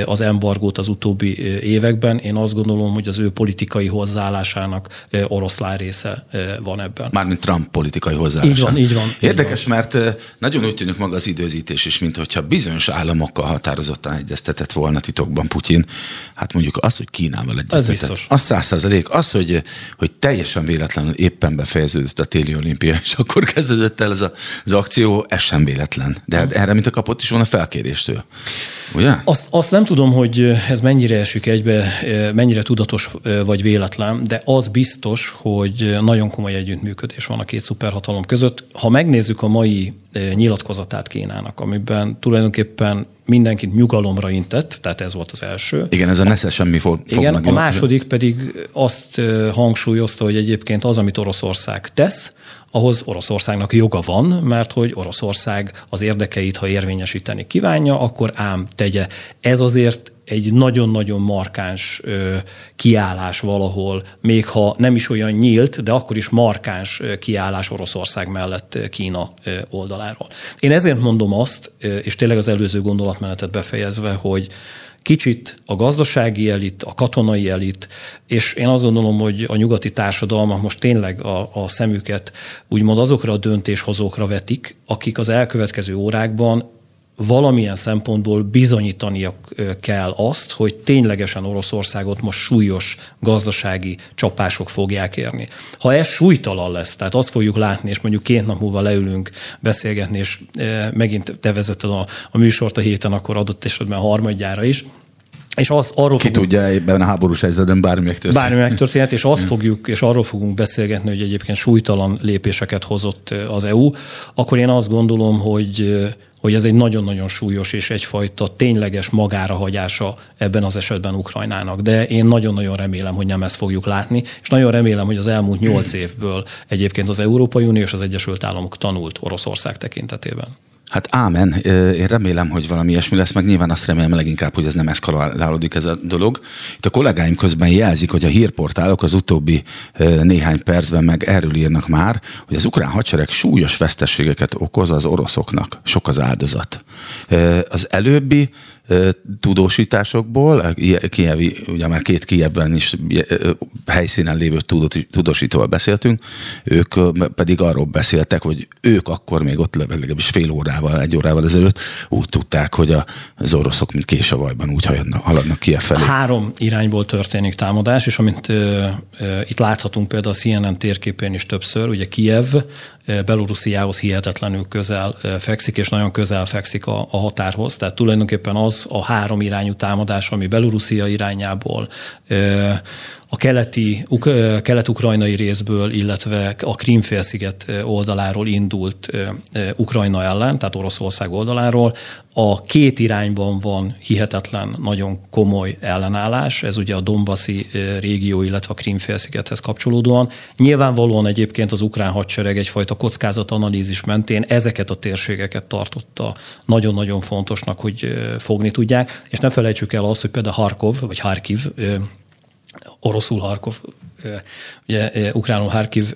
az embargót az utóbbi években. Én azt gondolom, hogy az ő politikai hozzáállásának oroszlán része van ebben. Mármint Trump politikai hozzáállásának. Így van. Érdekes, mert nagyon úgy tűnik maga az időzítés is, mint hogyha bizonyos államokkal határozottan egyeztetett volna titokban Putyin. Hát mondjuk az, hogy Kínával egyeztetett. Ez biztos. Az 100%. Az, hogy teljesen véletlenül éppen befejeződött a téli olimpia, és akkor kezdődött el az akció, ez sem véletlen. De erre mit kapott is volna felkéréstől? Ugye? Azt nem tudom, hogy ez mennyire esik egybe, mennyire tudatos vagy véletlen, de az biztos, hogy nagyon komoly együttműködés van a 2 szuperhatalom között. Ha megnézzük a mai nyilatkozatát Kínának, amiben tulajdonképpen mindenkit nyugalomra intett, tehát ez volt az első. Igen, ez a nesze semmi fognak. Igen, a második pedig azt hangsúlyozta, hogy egyébként az, amit Oroszország tesz, ahhoz Oroszországnak joga van, mert hogy Oroszország az érdekeit, ha érvényesíteni kívánja, akkor ám tegye. Ez azért egy nagyon-nagyon markáns kiállás valahol, még ha nem is olyan nyílt, de akkor is markáns kiállás Oroszország mellett Kína oldaláról. Én ezért mondom azt, és tényleg az előző gondolatmenetet befejezve, hogy kicsit a gazdasági elit, a katonai elit, és én azt gondolom, hogy a nyugati társadalmak most tényleg a szemüket úgymond azokra a döntéshozókra vetik, akik az elkövetkező órákban valamilyen szempontból bizonyítania kell azt, hogy ténylegesen Oroszországot most súlyos gazdasági csapások fogják érni. Ha ez súlytalan lesz, tehát azt fogjuk látni, és mondjuk 2 nap múlva leülünk beszélgetni, és megint te vezeted a műsort a héten, akkor adott esetben harmadjára is, és azt arról ki fogunk, tudja ebben a háborús helyzetben bármi megtörténhet, és azt fogjuk, és arról fogunk beszélgetni, hogy egyébként súlytalan lépéseket hozott az EU, akkor én azt gondolom, hogy ez egy nagyon-nagyon súlyos és egyfajta tényleges magárahagyása ebben az esetben Ukrajnának. De én nagyon-nagyon remélem, hogy nem ezt fogjuk látni, és nagyon remélem, hogy az elmúlt 8 évből egyébként az Európai Unió és az Egyesült Államok tanult Oroszország tekintetében. Hát ámen. Én remélem, hogy valami ilyesmi lesz, meg nyilván azt remélem leginkább, hogy ez nem eszkalálódik ez a dolog. Itt a kollégáim közben jelzik, hogy a hírportálok az utóbbi néhány percben meg erről írnak már, hogy az ukrán hadsereg súlyos veszteségeket okoz az oroszoknak. Sok az áldozat. Az előbbi tudósításokból, kijevi, ugye már 2 Kijevben is helyszínen lévő tudósítóval beszéltünk, ők pedig arról beszéltek, hogy ők akkor még ott legalábbis fél órával, 1 órával ezelőtt úgy tudták, hogy az oroszok mint kés a vajban úgy haladnak Kijev felé. 3 irányból történik támadás, és amint itt láthatunk például a CNN térképén is többször, ugye Kijev Belorussziához hihetetlenül közel fekszik, és nagyon közel fekszik a határhoz, tehát tulajdonképpen az a 3 irányú támadás, ami Belorusszia irányából, a kelet-ukrajnai részből, illetve a Krím-félsziget oldaláról indult Ukrajna ellen, tehát Oroszország oldaláról. A két irányban van hihetetlen, nagyon komoly ellenállás, ez ugye a Donbassi régió, illetve a Krím-félszigethez kapcsolódóan. Nyilvánvalóan egyébként az ukrán hadsereg egyfajta kockázatanalízis mentén ezeket a térségeket tartotta nagyon-nagyon fontosnak, hogy fogni tudják, és ne felejtsük el azt, hogy például Harkov, vagy Harkiv, oroszul Harkov, ugye ukránul Harkiv,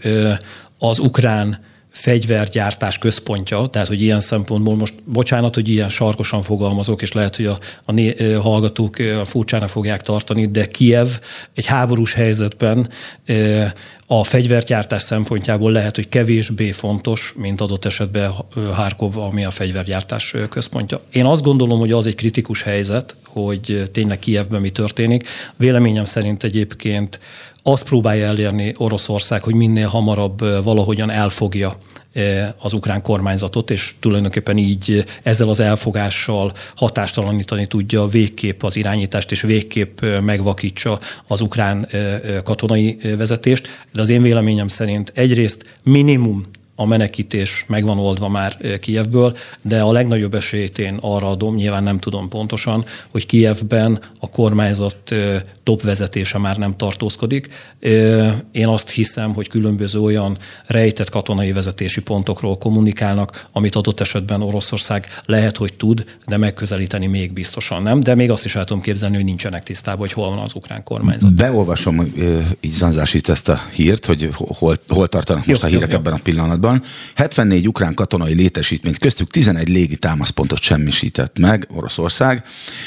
az ukrán fegyvergyártás központja, tehát hogy ilyen szempontból most, bocsánat, hogy ilyen sarkosan fogalmazok, és lehet, hogy a hallgatók furcsának fogják tartani, de Kijév egy háborús helyzetben a fegyvergyártás szempontjából lehet, hogy kevésbé fontos, mint adott esetben Harkov, ami a fegyvergyártás központja. Én azt gondolom, hogy az egy kritikus helyzet, hogy tényleg Kijévben mi történik. Véleményem szerint egyébként azt próbálja elérni Oroszország, hogy minél hamarabb valahogyan elfogja az ukrán kormányzatot, és tulajdonképpen így ezzel az elfogással hatástalanítani tudja végképp az irányítást, és végképp megvakítsa az ukrán katonai vezetést. De az én véleményem szerint egyrészt minimum a menekítés megvan oldva már Kijévből, de a legnagyobb esélyt én arra adom, nyilván nem tudom pontosan, hogy Kijévben a kormányzat top vezetése már nem tartózkodik. Én azt hiszem, hogy különböző olyan rejtett katonai vezetési pontokról kommunikálnak, amit adott esetben Oroszország lehet, hogy tud, de megközelíteni még biztosan nem. De még azt is el tudom képzelni, hogy nincsenek tisztában, hogy hol van az ukrán kormányzat. Beolvasom így zanzásít ezt a hírt, hogy hol tartanak most a hírek ebben a pillanatban. 74 ukrán katonai létesítményt, köztük 11 légi támaszpontot semmisített meg Oroszország.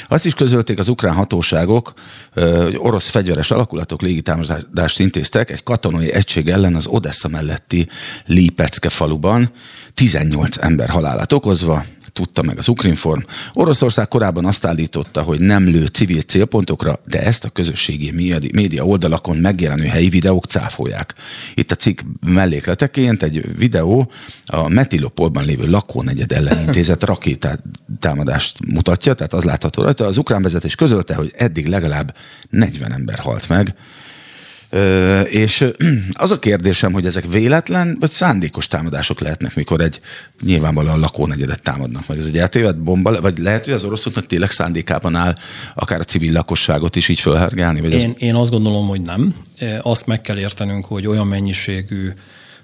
Azt is közölték az ukrán hatóságok, hogy orosz fegyveres alakulatok légitámadást intéztek egy katonai egység ellen az Odessza melletti Lípecke faluban, 18 ember halálát okozva, tudta meg az Ukrinform. Oroszország korábban azt állította, hogy nem lő civil célpontokra, de ezt a közösségi média oldalakon megjelenő helyi videók cáfolják. Itt a cikk mellékleteként egy videó a Metilopolban lévő lakónegyed ellen intézett rakétátámadást mutatja, tehát az látható rajta. Az ukrán vezetés közölte, hogy eddig legalább 40 ember halt meg. És az a kérdésem, hogy ezek véletlen, vagy szándékos támadások lehetnek, mikor egy nyilvánvalóan lakónegyedet támadnak meg. Ez egy eltévedt bomba, vagy lehet, hogy az oroszoknak tényleg szándékában áll akár a civil lakosságot is így fölhergálni? Vagy én azt gondolom, hogy nem. Azt meg kell értenünk, hogy olyan mennyiségű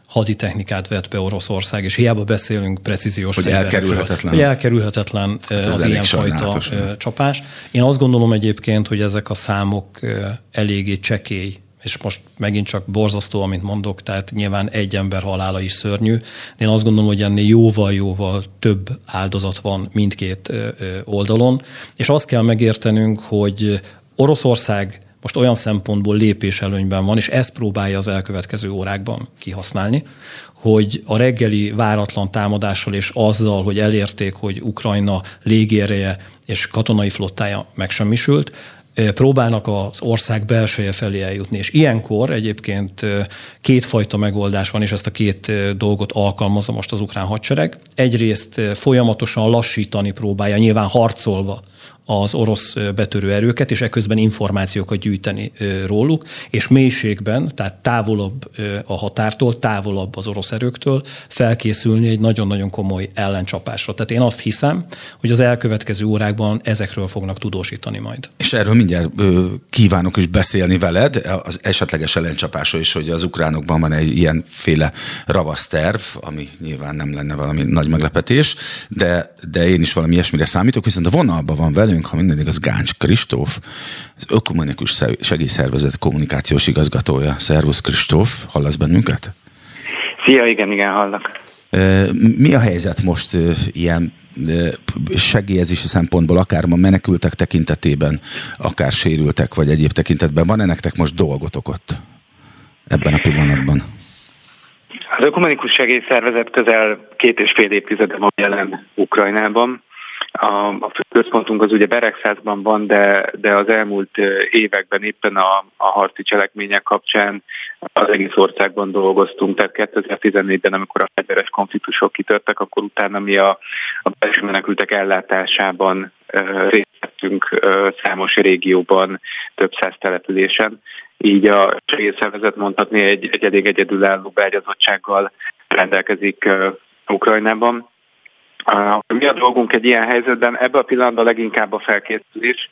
haditechnikát vett be Oroszország, és hiába beszélünk precíziós fegyverekről, hogy elkerülhetetlen az ilyenfajta csapás. Én azt gondolom egyébként, hogy ezek a számok eléggé csekély, és most megint csak borzasztó, amit mondok, tehát nyilván egy ember halála is szörnyű. De én azt gondolom, hogy ennél jóval-jóval több áldozat van mindkét oldalon, és azt kell megértenünk, hogy Oroszország most olyan szempontból lépéselőnyben van, és ezt próbálja az elkövetkező órákban kihasználni, hogy a reggeli váratlan támadással és azzal, hogy elérték, hogy Ukrajna légiereje és katonai flottája megsemmisült, próbálnak az ország belseje felé eljutni, és ilyenkor egyébként kétfajta megoldás van, és ezt a két dolgot alkalmazza most az ukrán hadsereg. Egyrészt folyamatosan lassítani próbálja, nyilván harcolva az orosz betörő erőket, és eközben információkat gyűjteni róluk, és mélységben, tehát távolabb a határtól, távolabb az orosz erőktől felkészülni egy nagyon-nagyon komoly ellencsapásra. Tehát én azt hiszem, hogy az elkövetkező órákban ezekről fognak tudósítani majd. És erről mindjárt kívánok is beszélni veled, az esetleges ellencsapásról is, hogy az ukránokban van egy ilyenféle ravasz terv, ami nyilván nem lenne valami nagy meglepetés, de én is valami ilyesmire számítok, viszont a vonalban van velünk, ha minden igaz, Gáncs Kristóf, az Ökumenikus Segélyszervezet kommunikációs igazgatója. Szervusz, Kristóf, hallasz bennünket? Szia, igen, hallak. Mi a helyzet most ilyen segélyezési szempontból, akár ma menekültek tekintetében, akár sérültek, vagy egyéb tekintetben? Van-e nektek most dolgotok ott ebben a pillanatban? Az Ökumenikus Segélyszervezet közel 2,5 évtizede van jelen Ukrajnában. A központunk az ugye Beregszászban van, de az elmúlt években éppen a harci cselekmények kapcsán az egész országban dolgoztunk. Tehát 2014-ben, amikor a fegyveres konfliktusok kitörtek, akkor utána mi a belső menekültek ellátásában részt vettünk számos régióban, több száz településen. Így a segélyszervezet mondhatni egy elég egyedülálló beágyazottsággal rendelkezik Ukrajnában. Mi a dolgunk egy ilyen helyzetben? Ebben a pillanatban leginkább a felkészülés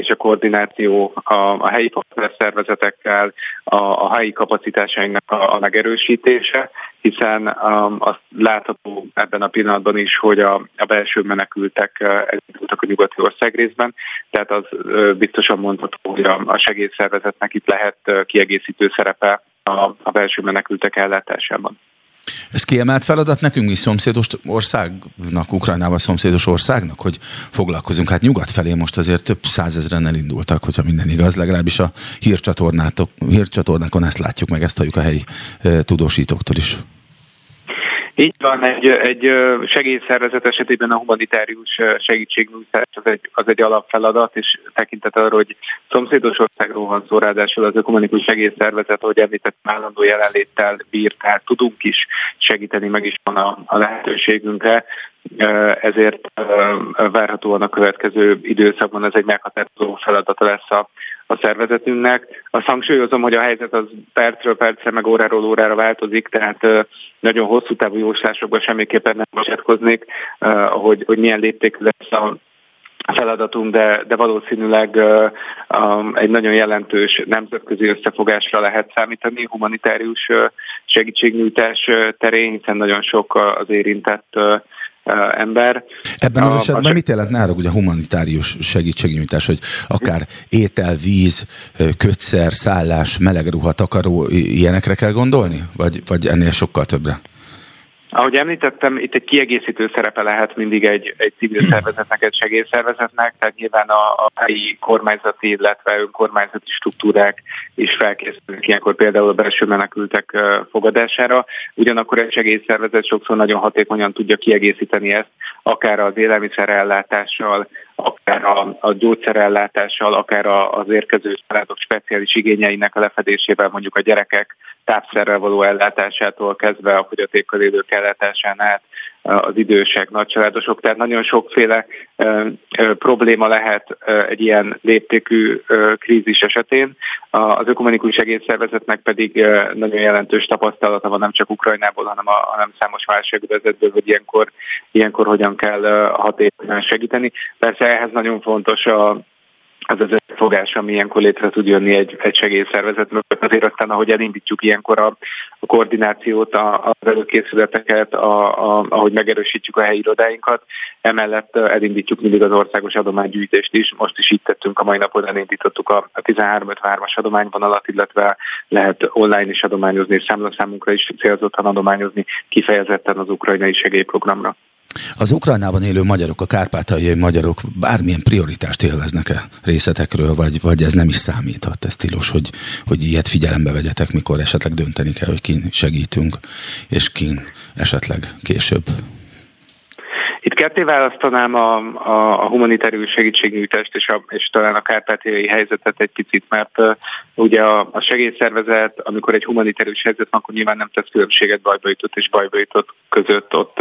és a koordináció a helyi szervezetekkel, a helyi kapacitásainknak a megerősítése, hiszen azt látható ebben a pillanatban is, hogy a belső menekültek elindultak a nyugati ország részben, tehát az biztosan mondható, hogy a segélyszervezetnek itt lehet kiegészítő szerepe a belső menekültek ellátásában. Ez kiemelt feladat nekünk, mi szomszédos országnak, Ukrajnával szomszédos országnak, hogy foglalkozunk. Hát nyugat felé most azért több százezren elindultak, hogyha minden igaz, legalábbis a hírcsatornákon ezt látjuk, meg ezt halljuk a helyi tudósítóktól is. Így van, egy segélyszervezet esetében a humanitárius segítségnyújtás az egy alapfeladat, és tekintet arra, hogy szomszédos országról van szó, ráadásul az Ökumenikus Segélyszervezet, ahogy említettem, állandó jelenléttel bír, tehát tudunk is segíteni, meg is van a lehetőségünkre, ezért várhatóan a következő időszakban ez egy meghatározó feladata lesz a szervezetünknek. Azt hangsúlyozom, hogy a helyzet az percről percre, meg óráról órára változik, tehát nagyon hosszú távú jóslásokban semmiképpen nem bocsátkoznék, hogy milyen léptékű lesz a feladatunk, de valószínűleg egy nagyon jelentős nemzetközi összefogásra lehet számítani humanitárius segítségnyújtás terén, hiszen nagyon sok az érintett ember. Ebben az esetben mit jelent nára, ugye a humanitárius segítségnyújtás, hogy akár étel, víz, kötszer, szállás, meleg ruha, takaró, ilyenekre kell gondolni? Vagy ennél sokkal többre? Ahogy említettem, itt egy kiegészítő szerepe lehet mindig egy civil szervezetnek, egy segélyszervezetnek, tehát nyilván a helyi kormányzati, illetve önkormányzati struktúrák is felkészülnek ilyenkor például a belső menekültek fogadására. Ugyanakkor egy segélyszervezet sokszor nagyon hatékonyan tudja kiegészíteni ezt, akár az élelmiszerellátással, akár a gyógyszerellátással, akár az érkező családok speciális igényeinek a lefedésével, mondjuk a gyerekek tápszerrel való ellátásától kezdve a fogyatékkal élők ellátásán át, az idősek, nagycsaládosok, tehát nagyon sokféle probléma lehet egy ilyen léptékű krízis esetén. Az Ökumenikus Segélyszervezetnek pedig nagyon jelentős tapasztalata van nem csak Ukrajnából, hanem számos válságövezetből, hogy ilyenkor hogyan kell hatékonyan segíteni. Persze ehhez nagyon fontos az összefogás, ami ilyenkor létre tud jönni egy segélyszervezet mögött. Azért aztán, ahogy elindítjuk ilyenkor a koordinációt, az előkészületeket, ahogy megerősítjük a helyi irodáinkat, emellett elindítjuk mindig az országos adománygyűjtést is. Most is így tettünk, a mai napon elindítottuk a 1353-as adományvonalat, illetve lehet online is adományozni, és számlaszámunkra is célzottan adományozni, kifejezetten az ukrajnai segélyprogramra. Az Ukrajnában élő magyarok, a kárpátaljai magyarok bármilyen prioritást élveznek-e részletekről, vagy ez nem is számíthat, ez tilos, hogy ilyet figyelembe vegyetek, mikor esetleg dönteni kell, hogy kin segítünk, és kin esetleg később? Itt ketté választanám a humanitárius segítségnyújtást és talán a kárpátaljai helyzetet egy picit, mert ugye a segélyszervezet, amikor egy humanitárius helyzet van, akkor nyilván nem tesz különbséget bajba jutott között, ott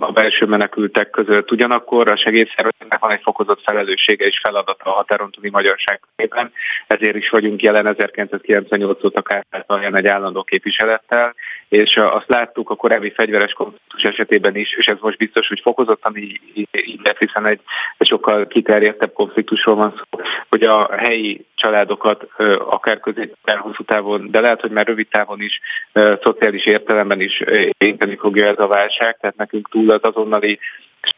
a belső menekültek között. Ugyanakkor a segélyszervezetnek van egy fokozott felelőssége és feladata a határon túli magyarság körében, ezért is vagyunk jelen 1998 óta Kárpátalján egy állandó képviselettel, és azt láttuk a korábbi fegyveres konfliktus esetében is, és ez most biztos, hogy fokozottan így lett, hiszen egy sokkal kiterjedtebb konfliktusról van szó, hogy a helyi családokat akár közép, akár hosszú távon, de lehet, hogy már rövid távon is, szociális értelemben is érinteni fogja ez a válság, tehát nekünk túl az azonnali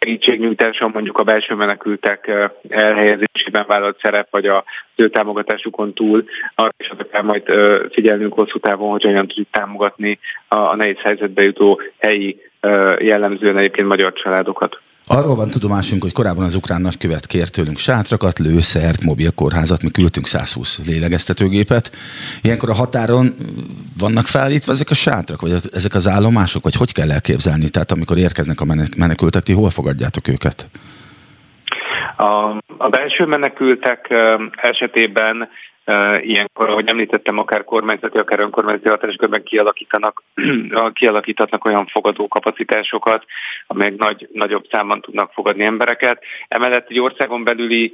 segítségnyújtáson, mondjuk a belső menekültek elhelyezésében vállalt szerep, vagy az ő támogatásukon túl, arra is kell majd figyelnünk hosszú távon, hogy hogyan tudjuk támogatni a nehéz helyzetbe jutó helyi jellemzően egyébként magyar családokat. Arról van tudomásunk, hogy korábban az ukrán nagykövet kért tőlünk sátrakat, lőszert, mobil kórházat, mi küldtünk 120 lélegeztetőgépet. Ilyenkor a határon vannak felállítva ezek a sátrak, vagy ezek az állomások, vagy hogy kell elképzelni? Tehát amikor érkeznek a menekültek, ti hol fogadjátok őket? A belső menekültek esetében ilyenkor, ahogy említettem, akár kormányzati, akár önkormányzati hatáskörben kialakítatnak olyan fogadókapacitásokat, amelyek nagyobb számban tudnak fogadni embereket. Emellett egy országon belüli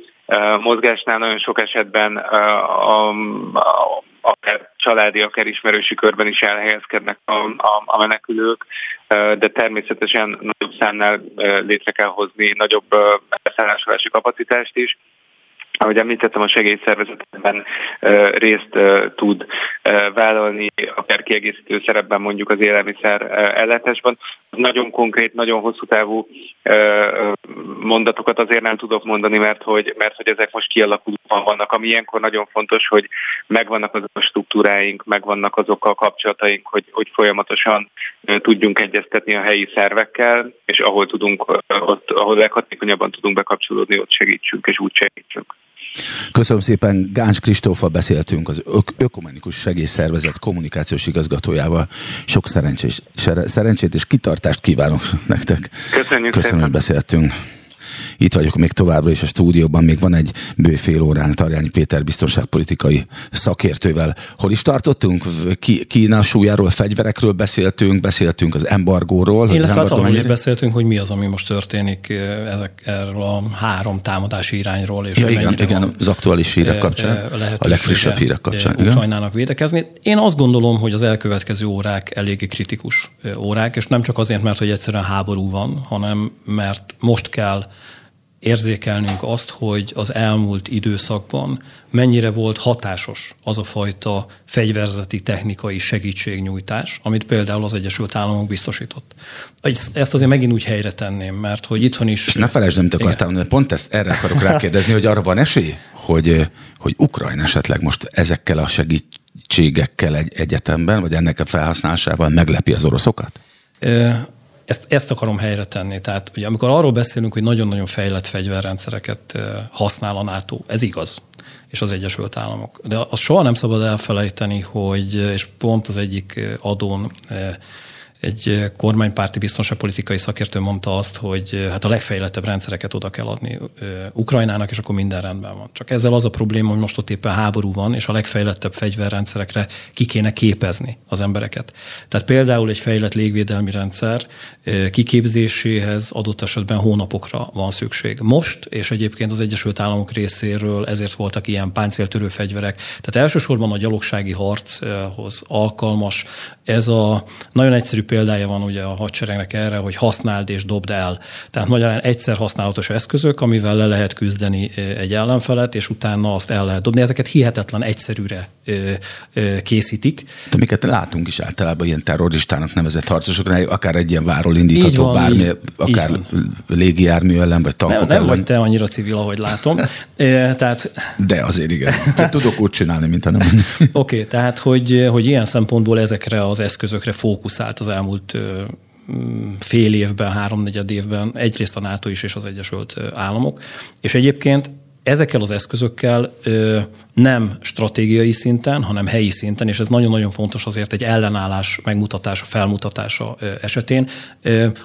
mozgásnál nagyon sok esetben akár családi, akár ismerősi körben is elhelyezkednek a menekülők, de természetesen nagyobb számnál létre kell hozni nagyobb beszállásolási kapacitást is. Ahogy említettem, a segélyszervezetben részt tud vállalni, akár kiegészítő szerepben mondjuk az élelmiszer ellátásban. Nagyon konkrét, nagyon hosszú távú mondatokat azért nem tudok mondani, mert hogy ezek most kialakulóban vannak. Ami ilyenkor nagyon fontos, hogy megvannak azok a struktúráink, megvannak azok a kapcsolataink, hogy folyamatosan tudjunk egyeztetni a helyi szervekkel, és ahol tudunk, ott, ahol leghatékonyabban tudunk bekapcsolódni, ott segítsünk, és úgy segítsünk. Köszönöm szépen, Gáns Kristóffal beszéltünk, az Ökumenikus Segélyszervezet kommunikációs igazgatójával. Sok szerencsét és kitartást kívánok nektek. Köszönjük. Köszönöm, hogy beszéltünk. Itt vagyok még továbbra is a stúdióban, még van egy bő fél órán Tarjányi Péter biztonságpolitikai szakértővel. Hol is tartottunk? Kína súlyáról, fegyverekről beszéltünk az embargóról. Illetve arról is beszéltünk, hogy mi az, ami most történik erről a három támadási irányról. És igen, az aktuális hírek kapcsán, a legfrissebb hírek kapcsán. Ukrajnának védekezni. Én azt gondolom, hogy az elkövetkező órák eléggé kritikus órák, és nem csak azért, mert hogy egyszerűen háború van, hanem mert most kell érzékelnünk azt, hogy az elmúlt időszakban mennyire volt hatásos az a fajta fegyverzeti technikai segítségnyújtás, amit például az Egyesült Államok biztosított. Ezt azért megint úgy helyre tenném, mert hogy itthon is... És ne felejtsd, amit akartál mondani, pont ezt erre akarok rákérdezni, hogy arra van esély, hogy Ukrajna esetleg most ezekkel a segítségekkel egyetemben, vagy ennek a felhasználásával meglepi az oroszokat? Ezt akarom helyre tenni. Tehát ugye, amikor arról beszélünk, hogy nagyon-nagyon fejlett fegyverrendszereket használ a NATO, ez igaz, és az Egyesült Államok. De azt soha nem szabad elfelejteni, hogy, és pont az egyik adón egy kormánypárti biztonságpolitikai szakértő mondta azt, hogy hát a legfejlettebb rendszereket oda kell adni Ukrajnának, és akkor minden rendben van. Csak ezzel az a probléma, hogy most ott éppen háború van, és a legfejlettebb fegyverrendszerekre ki kéne képezni az embereket. Tehát például egy fejlett légvédelmi rendszer kiképzéséhez adott esetben hónapokra van szükség. Most, és egyébként az Egyesült Államok részéről ezért voltak ilyen páncéltörő fegyverek. Tehát elsősorban a gyalogsági harchoz alkalmas. Ez a nagyon egyszerű példája van ugye a hadseregnek erre, hogy használd és dobd el. Tehát magyarán egyszer használatos eszközök, amivel le lehet küzdeni egy ellenfelet, és utána azt el lehet dobni. Ezeket hihetetlen egyszerűre készítik. De miket látunk is általában ilyen terroristának nevezett harcosoknál, akár egy ilyen váról indítható bármi, akár légijármű ellen, vagy tankok ellen. Nem vagy te annyira civil, ahogy látom. Tehát... De azért igen. Tudok úgy csinálni, mint a nem. Oké, tehát hogy ilyen szempontból ezekre az eszközökre fókuszált az elmúlt fél évben, háromnegyed évben egyrészt a NATO is és az Egyesült Államok. És egyébként ezekkel az eszközökkel nem stratégiai szinten, hanem helyi szinten, és ez nagyon-nagyon fontos azért egy ellenállás megmutatása, felmutatása esetén.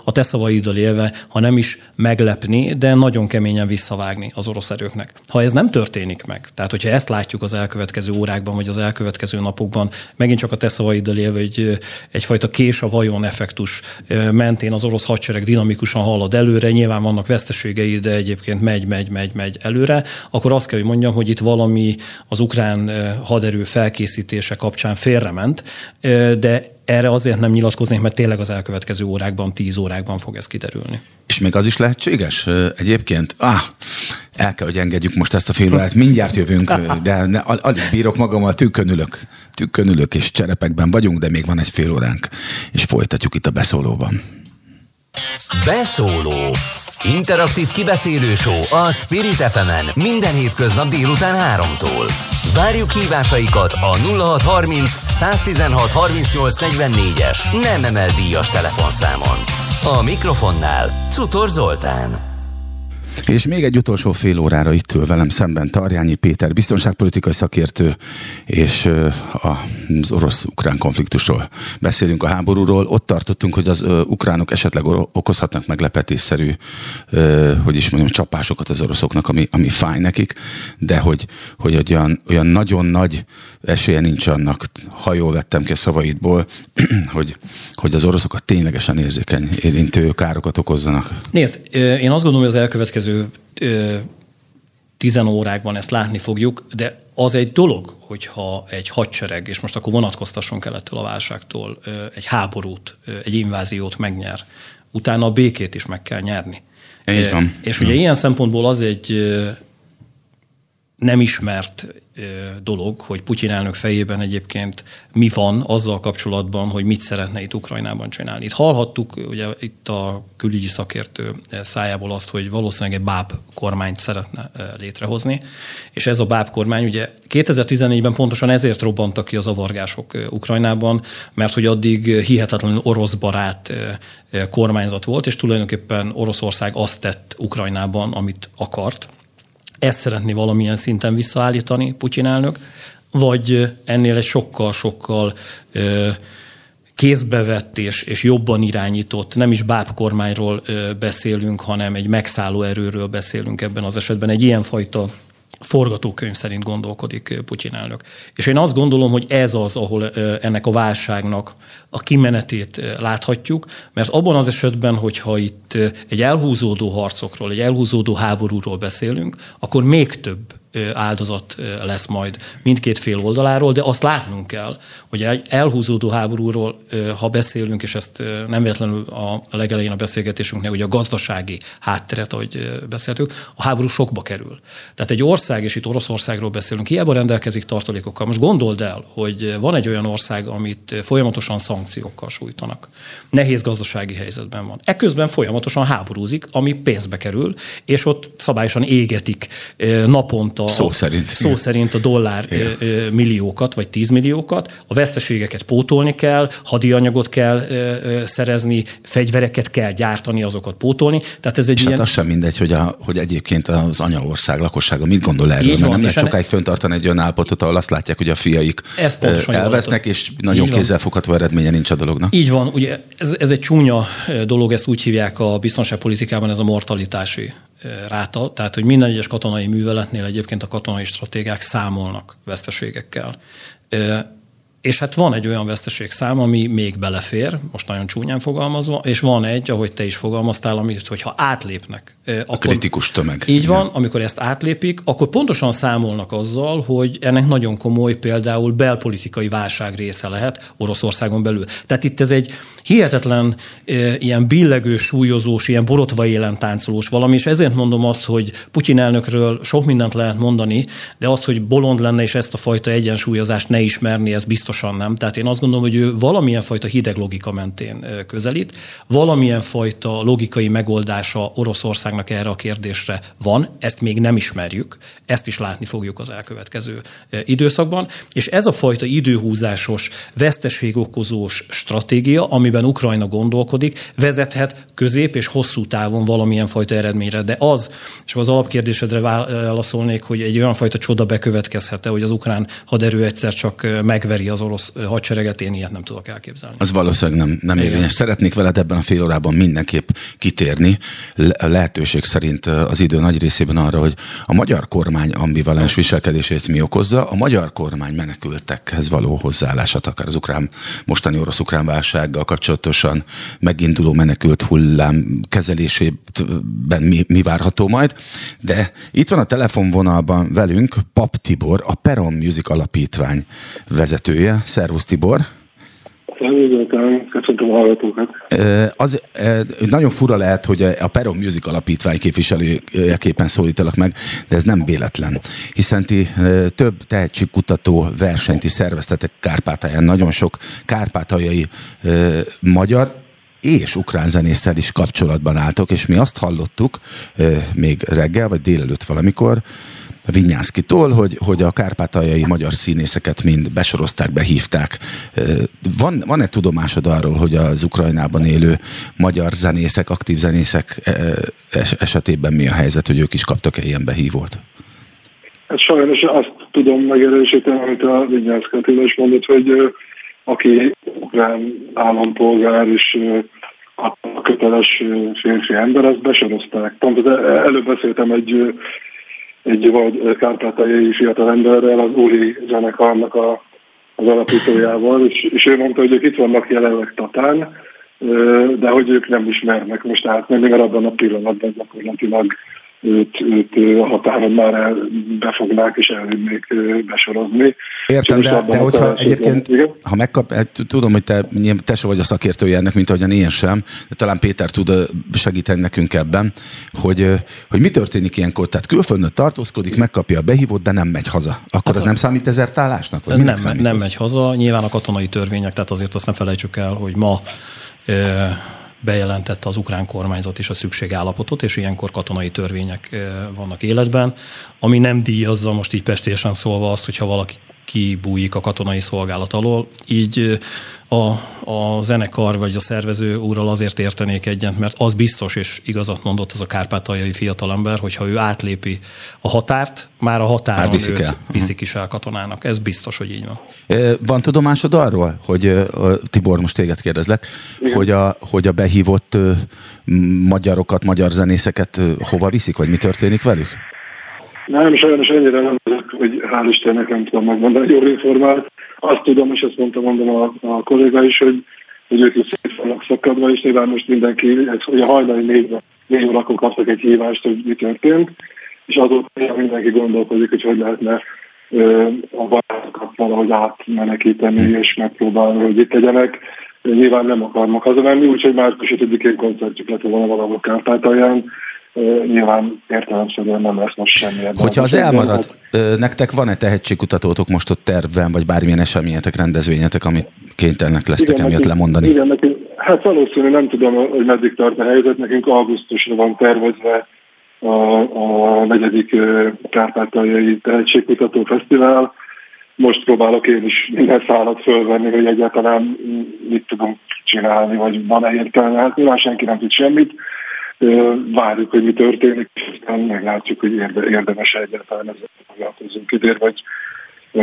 A te szavaiddal élve, ha nem is meglepni, de nagyon keményen visszavágni az orosz erőknek. Ha ez nem történik meg, tehát hogyha ezt látjuk az elkövetkező órákban, vagy az elkövetkező napokban, megint csak a te szavaiddal élve, hogy egyfajta kés a vajon effektus mentén az orosz hadsereg dinamikusan halad előre, nyilván vannak veszteségei, de egyébként megy előre, akkor azt kell, hogy mondjam, hogy itt valami az ukrán haderő felkészítése kapcsán félrement, de erre azért nem nyilatkoznék, mert tényleg az elkövetkező órákban, 10 órákban fog ez kiderülni. És még az is lehetséges egyébként? El kell, hogy engedjük most ezt a fél órát, mindjárt jövünk, de alig bírok magammal, tükkönülök és cserepekben vagyunk, de még van egy fél óránk, és folytatjuk itt a Beszólóban. Beszóló. Interaktív kibeszélő show a Spirit FM-en minden hétköznap délután 3-tól. Várjuk hívásaikat a 0630 116 38 44-es nem emelt díjas telefonszámon. A mikrofonnál Czutor Zoltán. És még egy utolsó fél órára itt ül velem szemben Tarjányi Péter, biztonságpolitikai szakértő, és az orosz-ukrán konfliktusról beszélünk, a háborúról. Ott tartottunk, hogy az ukránok esetleg okozhatnak meglepetésszerű, csapásokat az oroszoknak, ami fáj nekik, de hogy olyan nagyon nagy esélye nincs annak, ha jól vettem ki a szavaidból, hogy az oroszokat ténylegesen érzékeny érintő károkat okozzanak. Nézd, én azt gondolom, hogy az elkövetkező 10 órákban ezt látni fogjuk, de az egy dolog, hogyha egy hadsereg, és most akkor vonatkoztassunk el ettől a válságtól, egy háborút, egy inváziót megnyer. Utána a békét is meg kell nyerni. És ugye ilyen szempontból az egy nem ismert dolog, hogy Putyin elnök fejében egyébként mi van azzal kapcsolatban, hogy mit szeretne itt Ukrajnában csinálni. Itt hallhattuk ugye itt a külügyi szakértő szájából azt, hogy valószínűleg egy báb kormányt szeretne létrehozni, és ez a báb kormány ugye 2014-ben pontosan ezért robbantak ki a zavargások Ukrajnában, mert hogy addig hihetetlenül oroszbarát kormányzat volt, és tulajdonképpen Oroszország azt tett Ukrajnában, amit akart. Ezt szeretné valamilyen szinten visszaállítani Putyin elnök, vagy ennél egy sokkal-sokkal kézbevett és jobban irányított, nem is bábkormányról beszélünk, hanem egy megszálló erőről beszélünk ebben az esetben. Egy ilyenfajta forgatókönyv szerint gondolkodik Putyin elnök. És én azt gondolom, hogy ez az, ahol ennek a válságnak a kimenetét láthatjuk, mert abban az esetben, hogyha itt egy elhúzódó harcokról, egy elhúzódó háborúról beszélünk, akkor még több áldozat lesz majd mindkét fél oldaláról, de azt látnunk kell, hogy egy elhúzódó háborúról, ha beszélünk, és ezt nem véletlenül a legelején a beszélgetésünknek, hogy a gazdasági hátteret, ahogy beszéltük, a háború sokba kerül. Tehát egy ország, és itt Oroszországról beszélünk, hiába rendelkezik tartalékokkal. Most gondold el, hogy van egy olyan ország, amit folyamatosan szankciókkal sújtanak. Nehéz gazdasági helyzetben van. Ekközben folyamatosan háborúzik, ami pénzbe kerül, és ott szabályosan égetik naponta szó szerint a dollár milliókat, vagy 10 milliókat, a veszteségeket pótolni kell, hadianyagot kell szerezni, fegyvereket kell gyártani, azokat pótolni. Tehát ez egy és ilyen... hát az sem mindegy, hogy egyébként az anyaország lakossága mit gondol erről, mert nem lehet sokáig fenntartani egy olyan állapotot, ahol azt látják, hogy a fiaik elvesznek, és nagyon kézzelfogható eredménye nincs a dolognak. Így van, ugye ez egy csúnya dolog, ezt úgy hívják a biztonságpolitikában, ez a mortalitási ráta, tehát hogy minden egyes katonai műveletnél egyébként a katonai stratégiák számolnak veszteségekkel. És hát van egy olyan veszteségszám, ami még belefér, most nagyon csúnyán fogalmazva, és van egy, ahogy te is fogalmaztál, amit, hogyha átlépnek. Akkor, a kritikus tömeg. Így van, amikor ezt átlépik, akkor pontosan számolnak azzal, hogy ennek nagyon komoly például belpolitikai válság része lehet Oroszországon belül. Tehát itt ez egy hihetetlen ilyen billegős, súlyozós, ilyen borotva élen táncolós valami, és ezért mondom azt, hogy Putyin elnökről sok mindent lehet mondani, de azt, hogy bolond lenne, és ezt a fajta egyensúlyozást ne ismerni, ez biztos nem. Tehát én azt gondolom, hogy ő valamilyen fajta hideg logika mentén közelít, valamilyen fajta logikai megoldása Oroszországnak erre a kérdésre van, ezt még nem ismerjük, ezt is látni fogjuk az elkövetkező időszakban, és ez a fajta időhúzásos, veszteségokozós stratégia, amiben Ukrajna gondolkodik, vezethet közép és hosszú távon valamilyen fajta eredményre, de az, és az alapkérdésedre válaszolnék, hogy egy olyan fajta csoda bekövetkezhet-e, hogy az ukrán haderő egyszer csak megveri az orosz hadsereget, én ilyet nem tudok elképzelni. Az valószínűleg nem érvényes. Szeretnék veled ebben a fél órában mindenképp kitérni lehetőség szerint az idő nagy részében arra, hogy a magyar kormány ambivalens viselkedését mi okozza, a magyar kormány menekültekhez való hozzáállását, akár az ukrán, mostani orosz-ukrán válsággal kapcsolatosan meginduló menekült hullám kezelésében mi várható majd, de itt van a telefonvonalban velünk Pap Tibor, a Peron Music Alapítvány vezetője. Szervusz Tibor! Köszöntöm a hallgatókat! Az nagyon fura lehet, hogy a Peron Music Alapítvány képviselőjeképpen szólítalak meg, de ez nem véletlen. Hiszen ti több tehetségkutató versenyt is szerveztetek Kárpátalján. Nagyon sok kárpátaljai magyar és ukrán zenésszel is kapcsolatban álltok, és mi azt hallottuk még reggel, vagy délelőtt valamikor, Vinyánszkitól, hogy a kárpátaljai magyar színészeket mind besorozták, behívták. Van-e tudomásod arról, hogy az Ukrajnában élő magyar zenészek, aktív zenészek esetében mi a helyzet, hogy ők is kaptak-e ilyen behívót? Hát sajnos azt tudom megerősíteni, amit a Vigyánszka Attila is mondott, hogy aki ukrán állampolgár is a köteles férfi ember, azt besorozták. Pont előbb beszéltem egy vagy kárpátaljai fiatalemberrel, az Uri zenekarnak az alapítójával, és ő mondta, hogy ők itt vannak jelenleg Tatán, de hogy ők nem ismernek most átmenni, mert abban a pillanatban gyakorlatilag őt a határon már befognák és elvinnék besorozni. Értem, de hogyha egyébként, ha megkap, tudom, hogy te sem vagy a szakértője ennek, mint ahogyan én sem, de talán Péter tud segíteni nekünk ebben, hogy mi történik ilyenkor, tehát külföldön tartózkodik, megkapja a behívót, de nem megy haza. Akkor az nem számít dezertálásnak? Vagy nem megy haza, nyilván a katonai törvények, tehát azért azt ne felejtsük el, hogy ma bejelentette az ukrán kormányzat is a szükségállapotot, és ilyenkor katonai törvények vannak életben, ami nem díjazza most így pestésen szólva azt, hogyha valaki kibújik a katonai szolgálat alól. Így a zenekar vagy a szervező úrral azért értenék egyet, mert az biztos, és igazat mondott az a kárpátaljai fiatalember, hogyha ő átlépi a határt, már a határon már viszik is el katonának. Ez biztos, hogy így van. Van tudomásod arról, hogy Tibor, most téged kérdezlek, hogy a behívott magyarokat, magyar zenészeket hova viszik, vagy mi történik velük? Nem, sajnos ennyire nem tudok, hogy hál' Istennek nem tudom megmondani, jól informált. Azt tudom, és ezt mondom a kolléga is, hogy ők is szét vannak szakadva, és nyilván most mindenki, hogy a hajnali 4 órakor kaptak egy hívást, hogy mi történt, és azóta mindenki gondolkodik, hogy lehetne a barátokat valahogy átmenekíteni, és megpróbálni, hogy itt legyenek. Nyilván nem akarnak hazamenni, úgyhogy március 5-én koncertjük lett volna valahol Kárpátalján. Nyilván értelemszerűen nem lesz most semmi. Hogyha az elmarad, nektek van-e tehetségkutatótok most ott tervben, vagy bármilyen eseményetek, rendezvényetek, amit kénytelenek lesztek emiatt lemondani? Igen, hát valószínű, nem tudom, hogy meddig tart a helyzet. Nekünk augusztusra van tervezve a 4. Kárpátaljai Tehetségkutató Fesztivál. Most próbálok én is minden szállat fölvenni, hogy egyáltalán mit tudunk csinálni, vagy van-e értelme. Hát nyilván senki nem tud semmit. Várjuk, hogy mi történik, és aztán meglátjuk, hogy érdemes egyáltalán ezzel foglalkozunk idén, vagy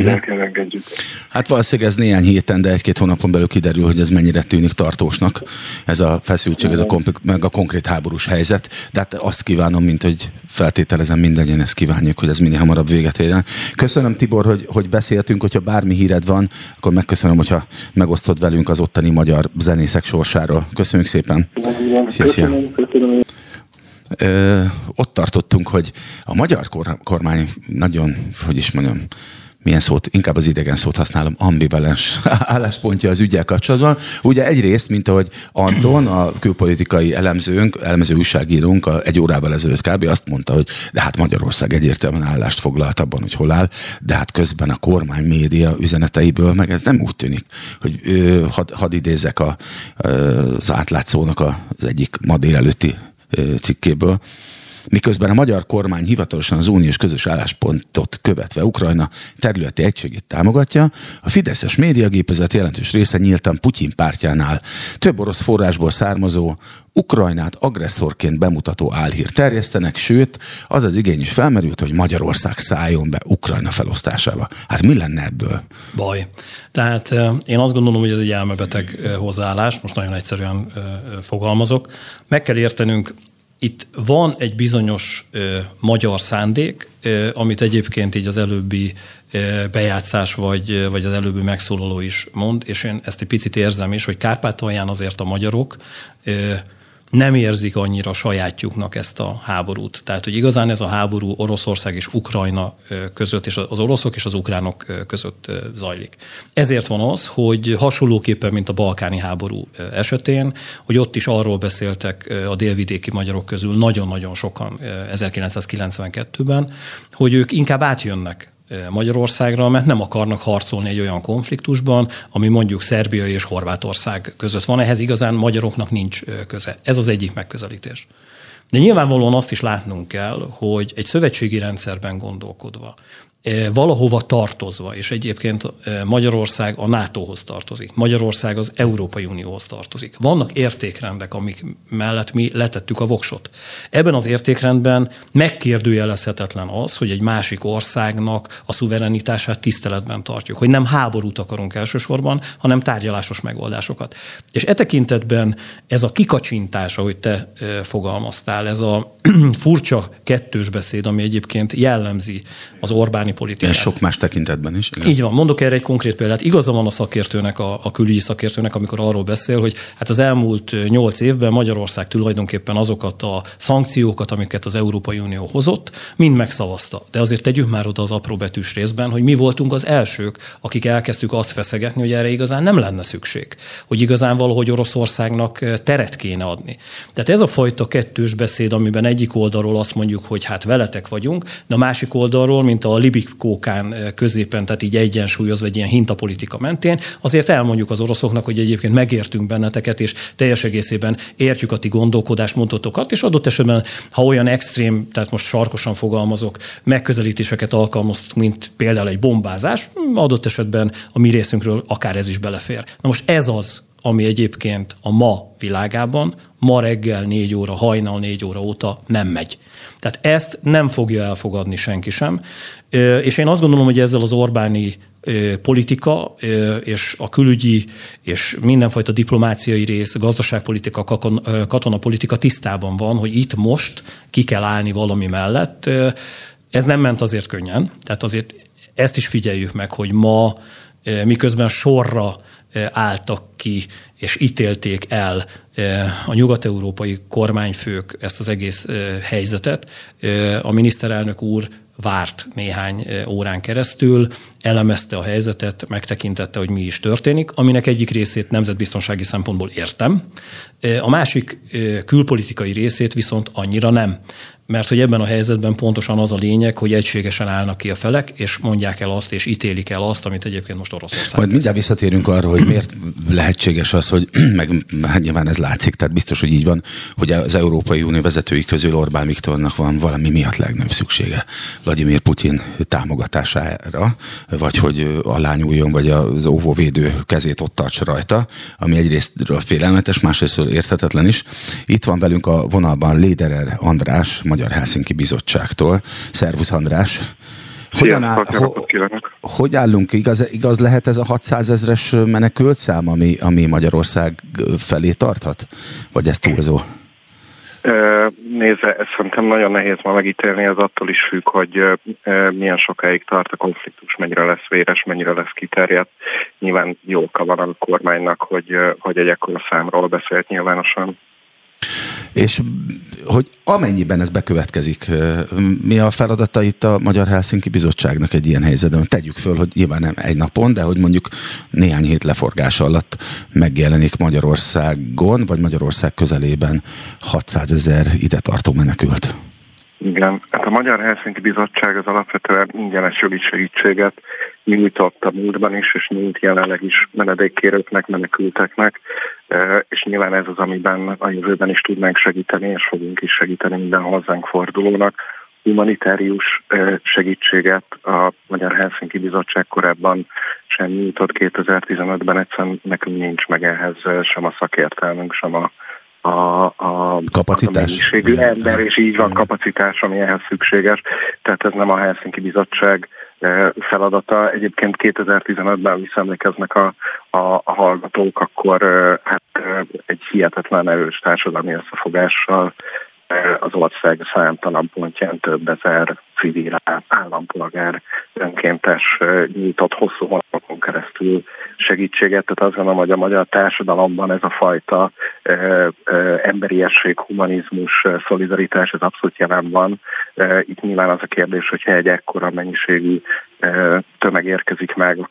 el kell engedjük. Hát valószínűleg ez néhány héten, de 1-2 hónapon belül kiderül, hogy ez mennyire tűnik tartósnak, ez a feszültség, meg a konkrét háborús helyzet. De hát azt kívánom, mint hogy feltételezem mindannyian ezt kívánjuk, hogy ez minél hamarabb véget érjen. Köszönöm, Tibor, hogy beszéltünk, hogyha bármi híred van, akkor megköszönöm, hogyha megosztod velünk az ottani magyar zenészek sorsáról. Köszönjük szépen! Köszönöm. Ott tartottunk, hogy a magyar kormány nagyon, hogy is mondjam, milyen szót, inkább az idegen szót használom, ambivalens álláspontja az üggyel kapcsolatban. Ugye egyrészt, mint ahogy Anton, a külpolitikai elemző újságírónk egy órával ezelőtt kb. Azt mondta, hogy de hát Magyarország egyértelműen állást foglalt abban, hogy hol áll, de hát közben a kormány média üzeneteiből meg ez nem úgy tűnik, hogy hadd idézzek az átlátszónak az egyik ma délelőtti cikkéből. Miközben a magyar kormány hivatalosan az uniós közös álláspontot követve Ukrajna területi egységét támogatja, a fideszes médiagépezet jelentős része nyíltan Putyin pártjánál több orosz forrásból származó, Ukrajnát agresszorként bemutató álhírt terjesztenek, sőt, az az igény is felmerült, hogy Magyarország szálljon be Ukrajna felosztásába. Hát mi lenne ebből? Baj. Tehát én azt gondolom, hogy ez egy elmebeteg hozzáállás, most nagyon egyszerűen fogalmazok. Meg kell értenünk, itt van egy bizonyos magyar szándék, amit egyébként így az előbbi bejátszás vagy az előbbi megszólaló is mond, és én ezt egy picit érzem is, hogy Kárpátalján azért a magyarok nem érzik annyira sajátjuknak ezt a háborút. Tehát, hogy igazán ez a háború Oroszország és Ukrajna között, és az oroszok és az ukránok között zajlik. Ezért van az, hogy hasonlóképpen, mint a balkáni háború esetén, hogy ott is arról beszéltek a délvidéki magyarok közül nagyon-nagyon sokan 1992-ben, hogy ők inkább átjönnek Magyarországra, mert nem akarnak harcolni egy olyan konfliktusban, ami mondjuk Szerbia és Horvátország között van. Ehhez igazán magyaroknak nincs köze. Ez az egyik megközelítés. De nyilvánvalóan azt is látnunk kell, hogy egy szövetségi rendszerben gondolkodva, valahova tartozva, és egyébként Magyarország a NATO-hoz tartozik, Magyarország az Európai Unióhoz tartozik. Vannak értékrendek, amik mellett mi letettük a voksot. Ebben az értékrendben megkérdőjelezhetetlen az, hogy egy másik országnak a szuverenitását tiszteletben tartjuk, hogy nem háborút akarunk elsősorban, hanem tárgyalásos megoldásokat. És e tekintetben ez a kikacsintás, ahogy te fogalmaztál, ez a furcsa kettős beszéd, ami egyébként jellemzi az Orbáni politikát. És sok más tekintetben is. Igen. Így van, mondok erre egy konkrét példát. Igaza van a szakértőnek, a külügyi szakértőnek, amikor arról beszél, hogy hát az elmúlt 8 évben Magyarország tulajdonképpen azokat a szankciókat, amiket az Európai Unió hozott, mind megszavazta. De azért tegyük már oda az apróbetűs részben, hogy mi voltunk az elsők, akik elkezdtük azt feszegetni, hogy erre igazán nem lenne szükség. Hogy igazán valahogy Oroszországnak teret kéne adni. Tehát ez a fajta kettős beszéd, amiben egyik oldalról azt mondjuk, hogy hát veletek vagyunk, de a másik oldalról, mint a libikókán középen, tehát így egyensúlyozva egy ilyen hintapolitika mentén, azért elmondjuk az oroszoknak, hogy egyébként megértünk benneteket, és teljes egészében értjük a ti gondolkodásmódotokat, és adott esetben, ha olyan extrém, tehát most sarkosan fogalmazok, megközelítéseket alkalmaztuk, mint például egy bombázás, adott esetben a mi részünkről akár ez is belefér. Na most ez az, ami egyébként a ma világában, ma reggel 4 óra, hajnal 4 óra óta nem megy. Tehát ezt nem fogja elfogadni senki sem. És én azt gondolom, hogy ezzel az Orbáni politika és a külügyi és mindenfajta diplomáciai rész, gazdaságpolitika, katonapolitika tisztában van, hogy itt most ki kell állni valami mellett. Ez nem ment azért könnyen. Tehát azért ezt is figyeljük meg, hogy ma miközben sorra álltak ki és ítélték el a nyugat-európai kormányfők ezt az egész helyzetet. A miniszterelnök úr várt néhány órán keresztül, elemezte a helyzetet, megtekintette, hogy mi is történik, aminek egyik részét nemzetbiztonsági szempontból értem. A másik külpolitikai részét viszont annyira nem. Mert hogy ebben a helyzetben pontosan az a lényeg, hogy egységesen állnak ki a felek, és mondják el azt, és ítélik el azt, amit egyébként most Oroszország. Majd mindjárt visszatérünk arra, hogy miért lehetséges az, hogy meg hát nyilván ez látszik, tehát biztos, hogy így van, hogy az Európai Unió vezetői közül Orbán Viktornak van valami miatt legnagyobb szüksége Vladimir Putyin támogatására, vagy hogy alányuljon, vagy az óvóvédő kezét ott tartsa rajta, ami egyrészt félelmetes, másrészt érthetetlen is. Itt van velünk a vonalban Lederer András, Magyar Helsinki Bizottságtól. Szervusz, András! Hogy állunk? Igaz lehet ez a 600 000-es menekült szám, ami Magyarország felé tarthat? Vagy ez túlzó? Nézze, ezt szerintem nagyon nehéz ma megítélni, az attól is függ, hogy milyen sokáig tart a konfliktus, mennyire lesz véres, mennyire lesz kiterjedt. Nyilván jó oka van a kormánynak, hogy egy ekkora számról beszélt nyilvánosan. És hogy amennyiben ez bekövetkezik, mi a feladata itt a Magyar Helsinki Bizottságnak egy ilyen helyzetben? Tegyük föl, hogy nyilván nem egy napon, de hogy mondjuk néhány hét leforgása alatt megjelenik Magyarországon, vagy Magyarország közelében 600 000 ide tartó menekült. Igen, hát a Magyar Helsinki Bizottság az alapvetően ingyenes jogi segítséget nyújtott a múltban is, és nyújt jelenleg is menedékkérőknek, menekülteknek, és nyilván ez az, amiben a jövőben is tudnánk segíteni, és fogunk is segíteni minden hozzánk fordulónak. Humanitárius segítséget a Magyar Helsinki Bizottság korábban sem nyújtott 2015-ben, egyszerűen nekünk nincs meg ehhez sem a szakértelmünk, sem a kapacitás, a ember, és így van kapacitás, ami ehhez szükséges. Tehát ez nem a Helsinki Bizottság feladata. Egyébként 2015-ben visszaemlékeznek a hallgatók, akkor hát egy hihetetlen erős társadalmi összefogással az ország számtalan pontján több ezer civil állampolgár önkéntes nyitott hosszú hónapokon keresztül segítséget. Tehát azt gondolom, hogy a magyar társadalomban ez a fajta emberiesség, humanizmus, szolidaritás, ez abszolút jelen van. Itt nyilván az a kérdés, hogyha egy ekkora mennyiségű tömeg érkezik meg,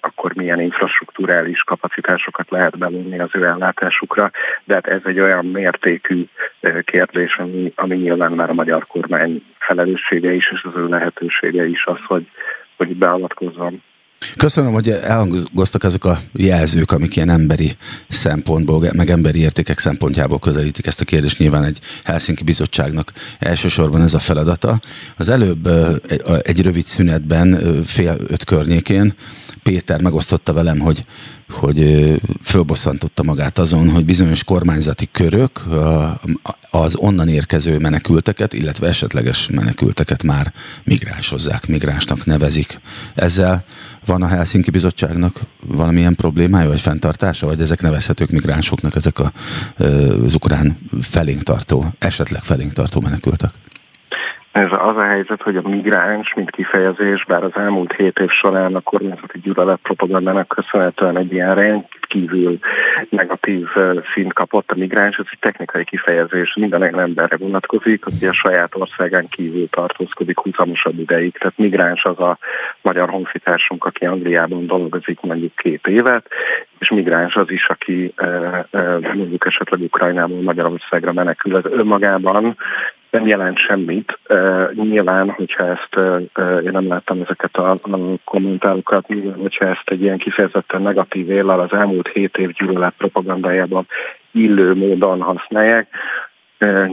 akkor milyen infrastrukturális kapacitásokat lehet bevonni az ő ellátásukra, de hát ez egy olyan mértékű kérdés, ami nyilván már a magyar kormány felelőssége is, és az ő lehetősége is az, hogy beavatkozzon. Köszönöm, hogy elhangoztak azok a jelzők, amik ilyen emberi szempontból, meg emberi értékek szempontjából közelítik ezt a kérdést. Nyilván egy Helsinki Bizottságnak elsősorban ez a feladata. Az előbb egy rövid szünetben, 4:30 környékén Péter megosztotta velem, hogy fölbosszantotta magát azon, hogy bizonyos kormányzati körök az onnan érkező menekülteket, illetve esetleges menekülteket már migránsozzák, migránsnak nevezik. Ezzel van a Helsinki Bizottságnak valamilyen problémája, vagy fenntartása, vagy ezek nevezhetők migránsoknak, ezek az ukrán felénk tartó, esetleg felénk tartó menekültek? Ez az a helyzet, hogy a migráns, mint kifejezés, bár az elmúlt 7 év során a kormányzati gyűlöletpropagandának köszönhetően egy ilyen rendkívül negatív szint kapott a migráns, ez egy technikai kifejezés, minden olyan emberre vonatkozik, aki a saját országán kívül tartózkodik húzamosabb ideig. Tehát migráns az a magyar honfitársunk, aki Angliában dolgozik mondjuk 2 évet, és migráns az is, aki mondjuk esetleg Ukrajnából Magyarországra menekül. Ez önmagában nem jelent semmit. Nyilván, hogyha ezt, én nem láttam ezeket a kommentárokat, hogyha ezt egy ilyen kifejezetten negatív éllel az elmúlt 7 év gyűlölet propagandájában illő módon használják,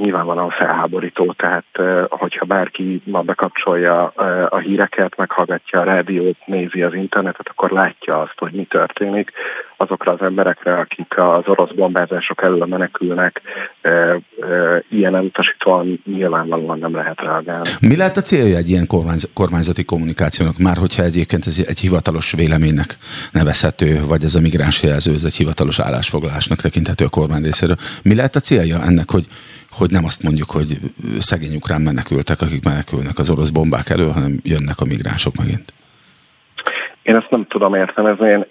nyilvánvalóan felháborító, tehát hogyha bárki ma bekapcsolja a híreket, meghallgatja a rádiót, nézi az internetet, akkor látja azt, hogy mi történik. Azokra az emberekre, akik az orosz bombázások elől menekülnek, ilyen elutasítóan nyilvánvalóan nem lehet reagálni. Mi lehet a célja egy ilyen kormányzati kommunikációnak? Már hogyha egyébként ez egy hivatalos véleménynek nevezhető, vagy ez a migráns jelző, ez egy hivatalos állásfoglalásnak tekinthető a kormány részéről. Mi lehet a célja ennek, hogy nem azt mondjuk, hogy szegény ukrán menekültek, akik menekülnek az orosz bombák elől, hanem jönnek a migránsok megint? Én ezt nem tudom értelmezni,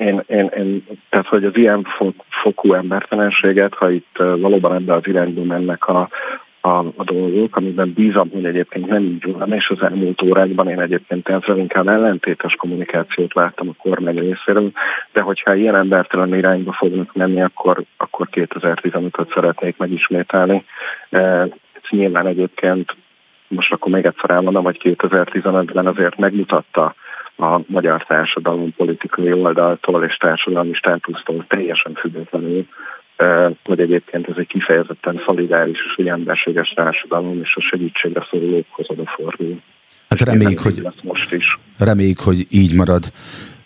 tehát hogy az ilyen fokú embertelenséget, ha itt valóban ebbe az irányba mennek a dolgok, amiben bízom, hogy egyébként nem így van, és az elmúlt órákban én egyébként ezzel inkább ellentétes kommunikációt láttam a kormány részéről, de hogyha ilyen embertelen irányba fognak menni, akkor 2015-öt szeretnék megismételni. Ez nyilván egyébként, most akkor még egyszer elmondom, hogy 2015-ben azért megmutatta a magyar társadalom politikai oldaltól és társadalmi státusztól teljesen függetlenül, hogy egyébként ez egy kifejezetten szolidáris és egy emberséges társadalom, és a segítségre szorulókhoz odafordul. Hát reméljük, hogy így marad.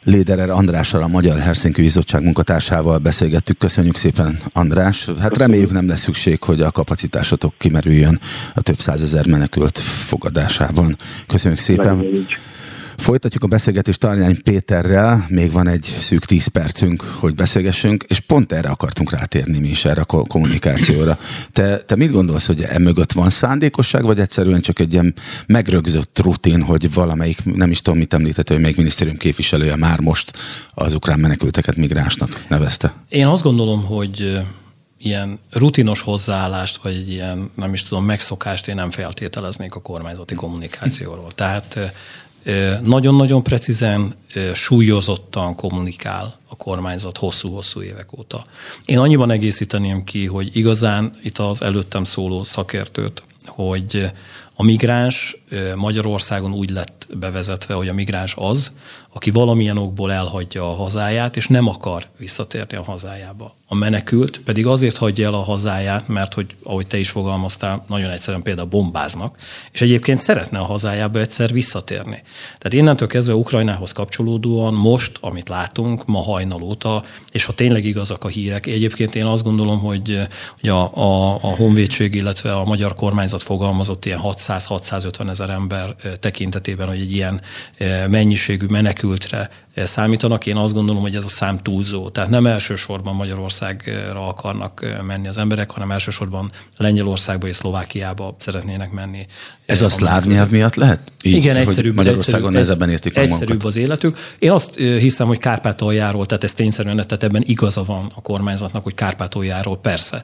Léderer Andrással, a Magyar Helsinki Bizottság munkatársával beszélgettük. Köszönjük szépen, András. Hát reméljük, nem lesz szükség, hogy a kapacitásotok kimerüljön a több százezer menekült fogadásában. Köszönjük szépen. Folytatjuk a beszélgetést Tarjányi Péterrel, még van egy szűk 10 percünk, hogy beszélgessünk, és pont erre akartunk rátérni mi is, erre a kommunikációra. Te mit gondolsz, hogy emögött van szándékosság, vagy egyszerűen csak egy ilyen megrögzött rutin, hogy valamelyik, nem is tudom mit említett, hogy még minisztérium képviselője már most az ukrán menekülteket migránsnak nevezte? Én azt gondolom, hogy ilyen rutinos hozzáállást, vagy egy ilyen, nem is tudom, megszokást én nem feltételeznék a kormányzati kommunikációról. Tehát nagyon-nagyon precízen, súlyozottan kommunikál a kormányzat hosszú-hosszú évek óta. Én annyiban egészíteném ki, hogy igazán itt az előttem szóló szakértőt, hogy a migráns Magyarországon úgy lett bevezetve, hogy a migráns az, aki valamilyen okból elhagyja a hazáját, és nem akar visszatérni a hazájába. A menekült pedig azért hagyja el a hazáját, mert hogy, ahogy te is fogalmaztál, nagyon egyszerűen például bombáznak, és egyébként szeretne a hazájába egyszer visszatérni. Tehát innentől kezdve Ukrajnához kapcsolódóan most, amit látunk, ma hajnal óta, és ha tényleg igazak a hírek, egyébként én azt gondolom, hogy a honvédség, illetve a magyar kormányzat fogalmazott ilyen 600-650 ezer ember tekintetében, hogy egy ilyen mennyiségű menekültre számítanak. Én azt gondolom, hogy ez a szám túlzó. Tehát nem elsősorban Magyarországra akarnak menni az emberek, hanem elsősorban Lengyelországba és Szlovákiába szeretnének menni. Ez a szláv nyelv miatt lehet? Így, igen, egyszerűbb. Magyarországon nehezebben értik a magukat. Egyszerűbb az életük. Én azt hiszem, hogy Kárpátaljáról, tehát ez tényszerűen, tehát ebben igaza van a kormányzatnak, hogy Kárpátaljáról persze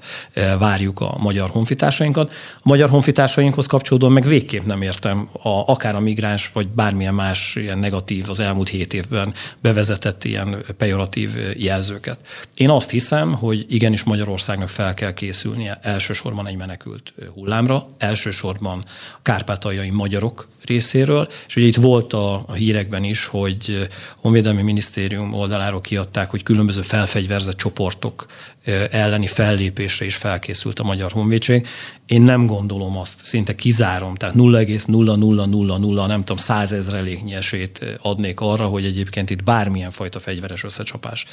várjuk a magyar honfitársainkat. A magyar honfitársainkhoz kapcsolódóan meg végképp nem értem akár a migráns, vagy bármilyen más ilyen negatív az elmúlt 7 évben bevezetett ilyen pejoratív jelzőket. Én azt hiszem, hogy igenis Magyarországnak fel kell készülnie elsősorban egy menekült hullámra, elsősorban kárpátaljai magyarok részéről, és ugye itt volt a hírekben is, hogy a Honvédelmi Minisztérium oldaláról kiadták, hogy különböző felfegyverzett csoportok elleni fellépésre is felkészült a Magyar Honvédség. Én nem gondolom azt, szinte kizárom, tehát 0,0000 nem tudom, 100 000-nyi esélyt adnék arra, hogy egyébként itt bármilyen fajta fegyveres összecsapás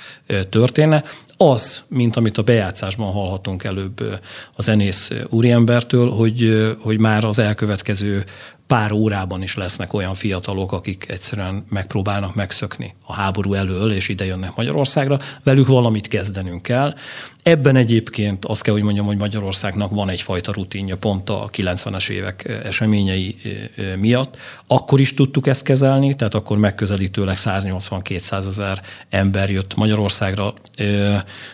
történne. Az, mint amit a bejátszásban hallhatunk előbb a zenész úriembertől, hogy már az elkövetkező pár órában is lesznek olyan fiatalok, akik egyszerűen megpróbálnak megszökni a háború elől, és ide jönnek Magyarországra. Velük valamit kezdenünk kell. Ebben egyébként azt kell, hogy mondjam, hogy Magyarországnak van egyfajta rutinja pont a 90-es évek eseményei miatt. Akkor is tudtuk ezt kezelni, tehát akkor megközelítőleg 180-200 000 ember jött Magyarországra.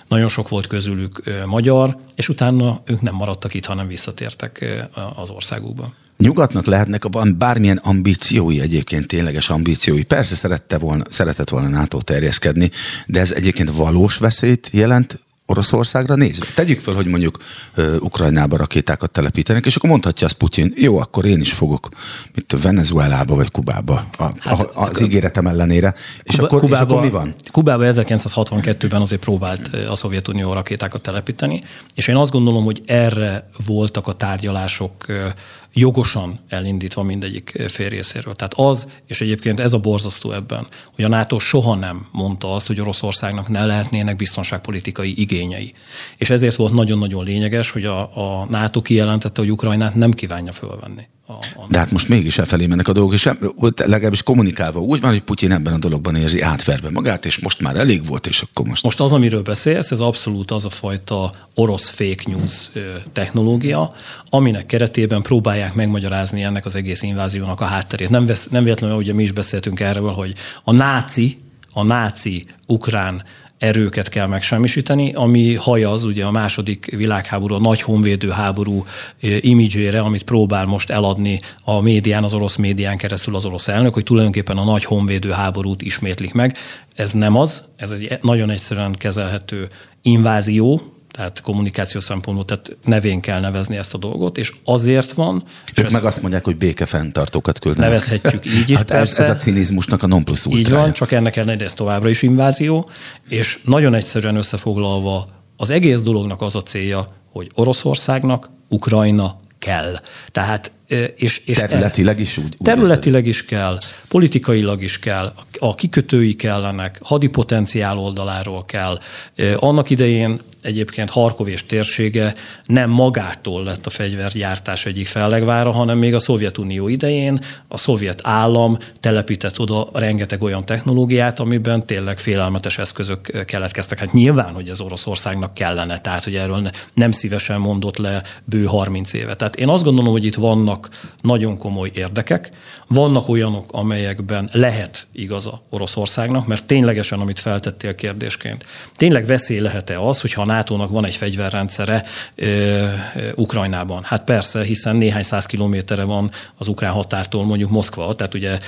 Nagyon sok volt közülük magyar, és utána ők nem maradtak itt, hanem visszatértek az országukba. Nyugatnak lehetnek abban bármilyen ambíciói, egyébként tényleges ambíciói. Persze szeretett volna NATO terjeszkedni, de ez egyébként valós veszélyt jelent Oroszországra nézve. Tegyük fel, hogy mondjuk Ukrajnába rakétákat telepítenek, és akkor mondhatja azt Putyin, jó, akkor én is fogok Venezuelába vagy Kubába az ígéretem ellenére. És akkor mi van? Kubába 1962-ben azért próbált a Szovjetunió rakétákat telepíteni, és én azt gondolom, hogy erre voltak a tárgyalások jogosan elindítva mindegyik fél részéről. Tehát az, és egyébként ez a borzasztó ebben, hogy a NATO soha nem mondta azt, hogy Oroszországnak ne lehetnének biztonságpolitikai igényei. És ezért volt nagyon-nagyon lényeges, hogy a NATO kijelentette, hogy Ukrajnát nem kívánja fölvenni. De hát most mégis elfelé mennek a dolgok, és legalábbis kommunikálva úgy van, hogy Putyin ebben a dologban érzi átverve magát, és most már elég volt, és akkor most... Most az, amiről beszélsz, ez abszolút az a fajta orosz fake news technológia, aminek keretében próbálják megmagyarázni ennek az egész inváziónak a hátterét. Nem véletlenül, hogy mi is beszéltünk erről, hogy a náci ukrán erőket kell megsemmisíteni, ami hajaz ugye a második világháború, a nagy honvédő háború imidzsére, amit próbál most eladni a médián, az orosz médián keresztül az orosz elnök, hogy tulajdonképpen a nagy honvédő háborút ismétlik meg. Ez nem az, ez egy nagyon egyszerűen kezelhető invázió, tehát kommunikáció szempontból, tehát nevén kell nevezni ezt a dolgot, és azért van... Ők meg azt mondják, hogy békefenntartókat küldenek. Nevezhetjük így is, hát persze. Ez a cinizmusnak a non plus ultrája. Így van, csak ennek ellenére ez továbbra is invázió, és nagyon egyszerűen összefoglalva az egész dolognak az a célja, hogy Oroszországnak Ukrajna kell. Tehát és területileg is úgy. Területileg is kell, politikailag is kell, a kikötői kellenek, hadipotenciál oldaláról kell. Annak idején egyébként Harkov és térsége nem magától lett a fegyvergyártás egyik fellegvára, hanem még a Szovjetunió idején a szovjet állam telepített oda rengeteg olyan technológiát, amiben tényleg félelmetes eszközök keletkeztek. Hát nyilván, hogy ez Oroszországnak kellene, tehát hogy erről nem szívesen mondott le bő 30 éve. Tehát én azt gondolom, hogy itt vannak nagyon komoly érdekek, vannak olyanok, amelyekben lehet igaza Oroszországnak, mert ténylegesen, amit feltettél kérdésként, tényleg veszély lehet-e az, hogyha a NATO-nak van egy fegyverrendszere Ukrajnában? Hát persze, hiszen néhány száz kilométerre van az ukrán határtól mondjuk Moszkva, tehát ugye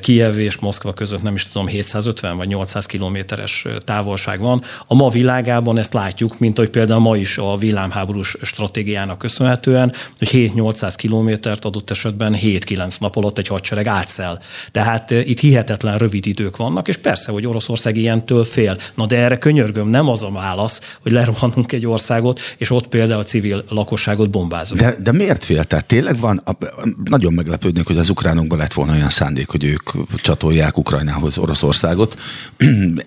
Kijév és Moszkva között nem is tudom, 750 vagy 800 kilométeres távolság van. A ma világában ezt látjuk, mint ahogy például ma is a villámháborús stratégiának köszönhetően, hogy 7-800 kilométert adott esetben 7-9 nap alatt egy hadsereg átszel. Tehát itt hihetetlen rövid idők vannak, és persze, hogy Oroszország ilyentől fél. Na de erre könyörgöm, nem az a válasz, hogy lerohanunk egy országot, és ott például a civil lakosságot bombázunk. De miért fél? Tehát tényleg van, nagyon meglepődnék, hogy az ukránokban lett volna olyan szándék, hogy ők csatolják Ukrajnához Oroszországot.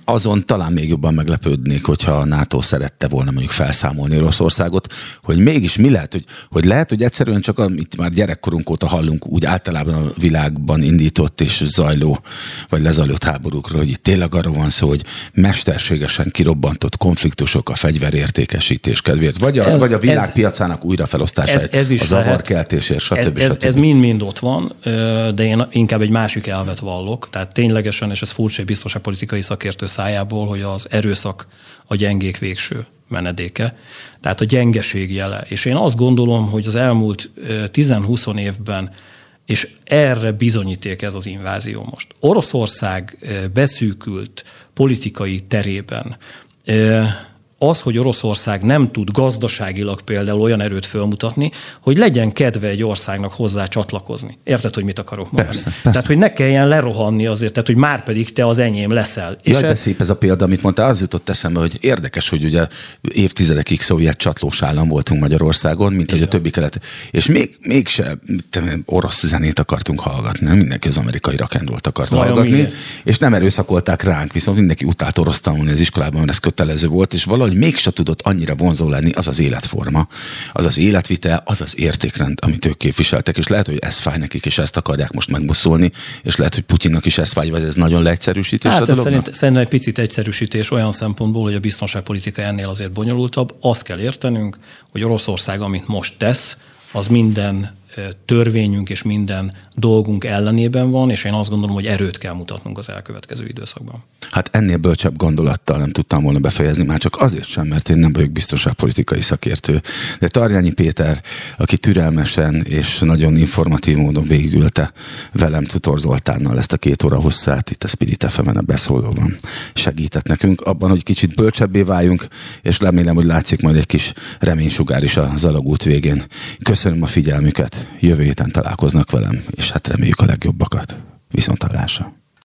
Azon talán még jobban meglepődnék, hogyha a NATO szerette volna mondjuk felszámolni Oroszországot, hogy mégis mi lehet, hogy lehet, hogy egyszerűen csak amit már gyerekkorunk óta hallunk, úgy általában a világban indított és zajló, vagy lezajlott háborúkról, hogy itt tényleg arról van szó, hogy mesterségesen kirobbantott konfliktusok a fegyverértékesítés kedvéért, vagy a világpiacának újrafelosztása, a zavarkeltésért, stb. Ez mind-mind ott van, de én inkább egy másik elvet vallok, tehát ténylegesen, és ez furcsa egy biztonságpolitikai szakértő szájából, hogy az erőszak a gyengék végső menedéke, tehát a gyengeség jele. És én azt gondolom, hogy az elmúlt 10-20 évben És erre bizonyíték ez az invázió most. Oroszország beszűkült politikai terében az, hogy Oroszország nem tud gazdaságilag például olyan erőt fölmutatni, hogy legyen kedve egy országnak hozzá csatlakozni. Érted, hogy mit akarok mondani? Persze. Tehát, hogy ne kelljen lerohanni azért, tehát, hogy már pedig te az enyém leszel. Jaj, de szép ez a példa, amit mondta, az jutott eszembe, hogy érdekes, hogy ugye évtizedekig szovjet csatlós állam voltunk Magyarországon, mint hogy a többi kelet. És mégse orosz zenét akartunk hallgatni, nem? Mindenki az amerikai rock'n'rollt akart hallgatni. Milyen? És nem erőszakolták ránk, viszont mindenki utált orosz tanulni az iskolában, mert ez kötelező volt, és valahogy mégsem tudott annyira vonzó lenni az az életforma, az az életvitel, az az értékrend, amit ők képviseltek, és lehet, hogy ez fáj nekik, és ezt akarják most megbosszolni, és lehet, hogy Putyinnak is ez fáj, vagy ez nagyon leegyszerűsítés a dolognak? Szerintem egy picit egyszerűsítés olyan szempontból, hogy a biztonságpolitika ennél azért bonyolultabb. Azt kell értenünk, hogy Oroszország, amit most tesz, az minden törvényünk és minden dolgunk ellenében van, és én azt gondolom, hogy erőt kell mutatnunk az elkövetkező időszakban. Hát ennél bölcsebb gondolattal nem tudtam volna befejezni, már csak azért sem, mert én nem vagyok biztonságpolitikai szakértő. De Tarjányi Péter, aki türelmesen és nagyon informatív módon végigülte velem Czutor Zoltánnal ezt a 2 óra hosszát itt a Spirit FM-en a Beszólóban, segített nekünk abban, hogy kicsit bölcsebbé váljunk, és remélem, hogy látszik majd egy kis reménysugár is az alagút végén. Köszönöm a figyelmüket. Jövő héten találkoznak velem, és hát reméljük a legjobbakat. Viszontlátásra.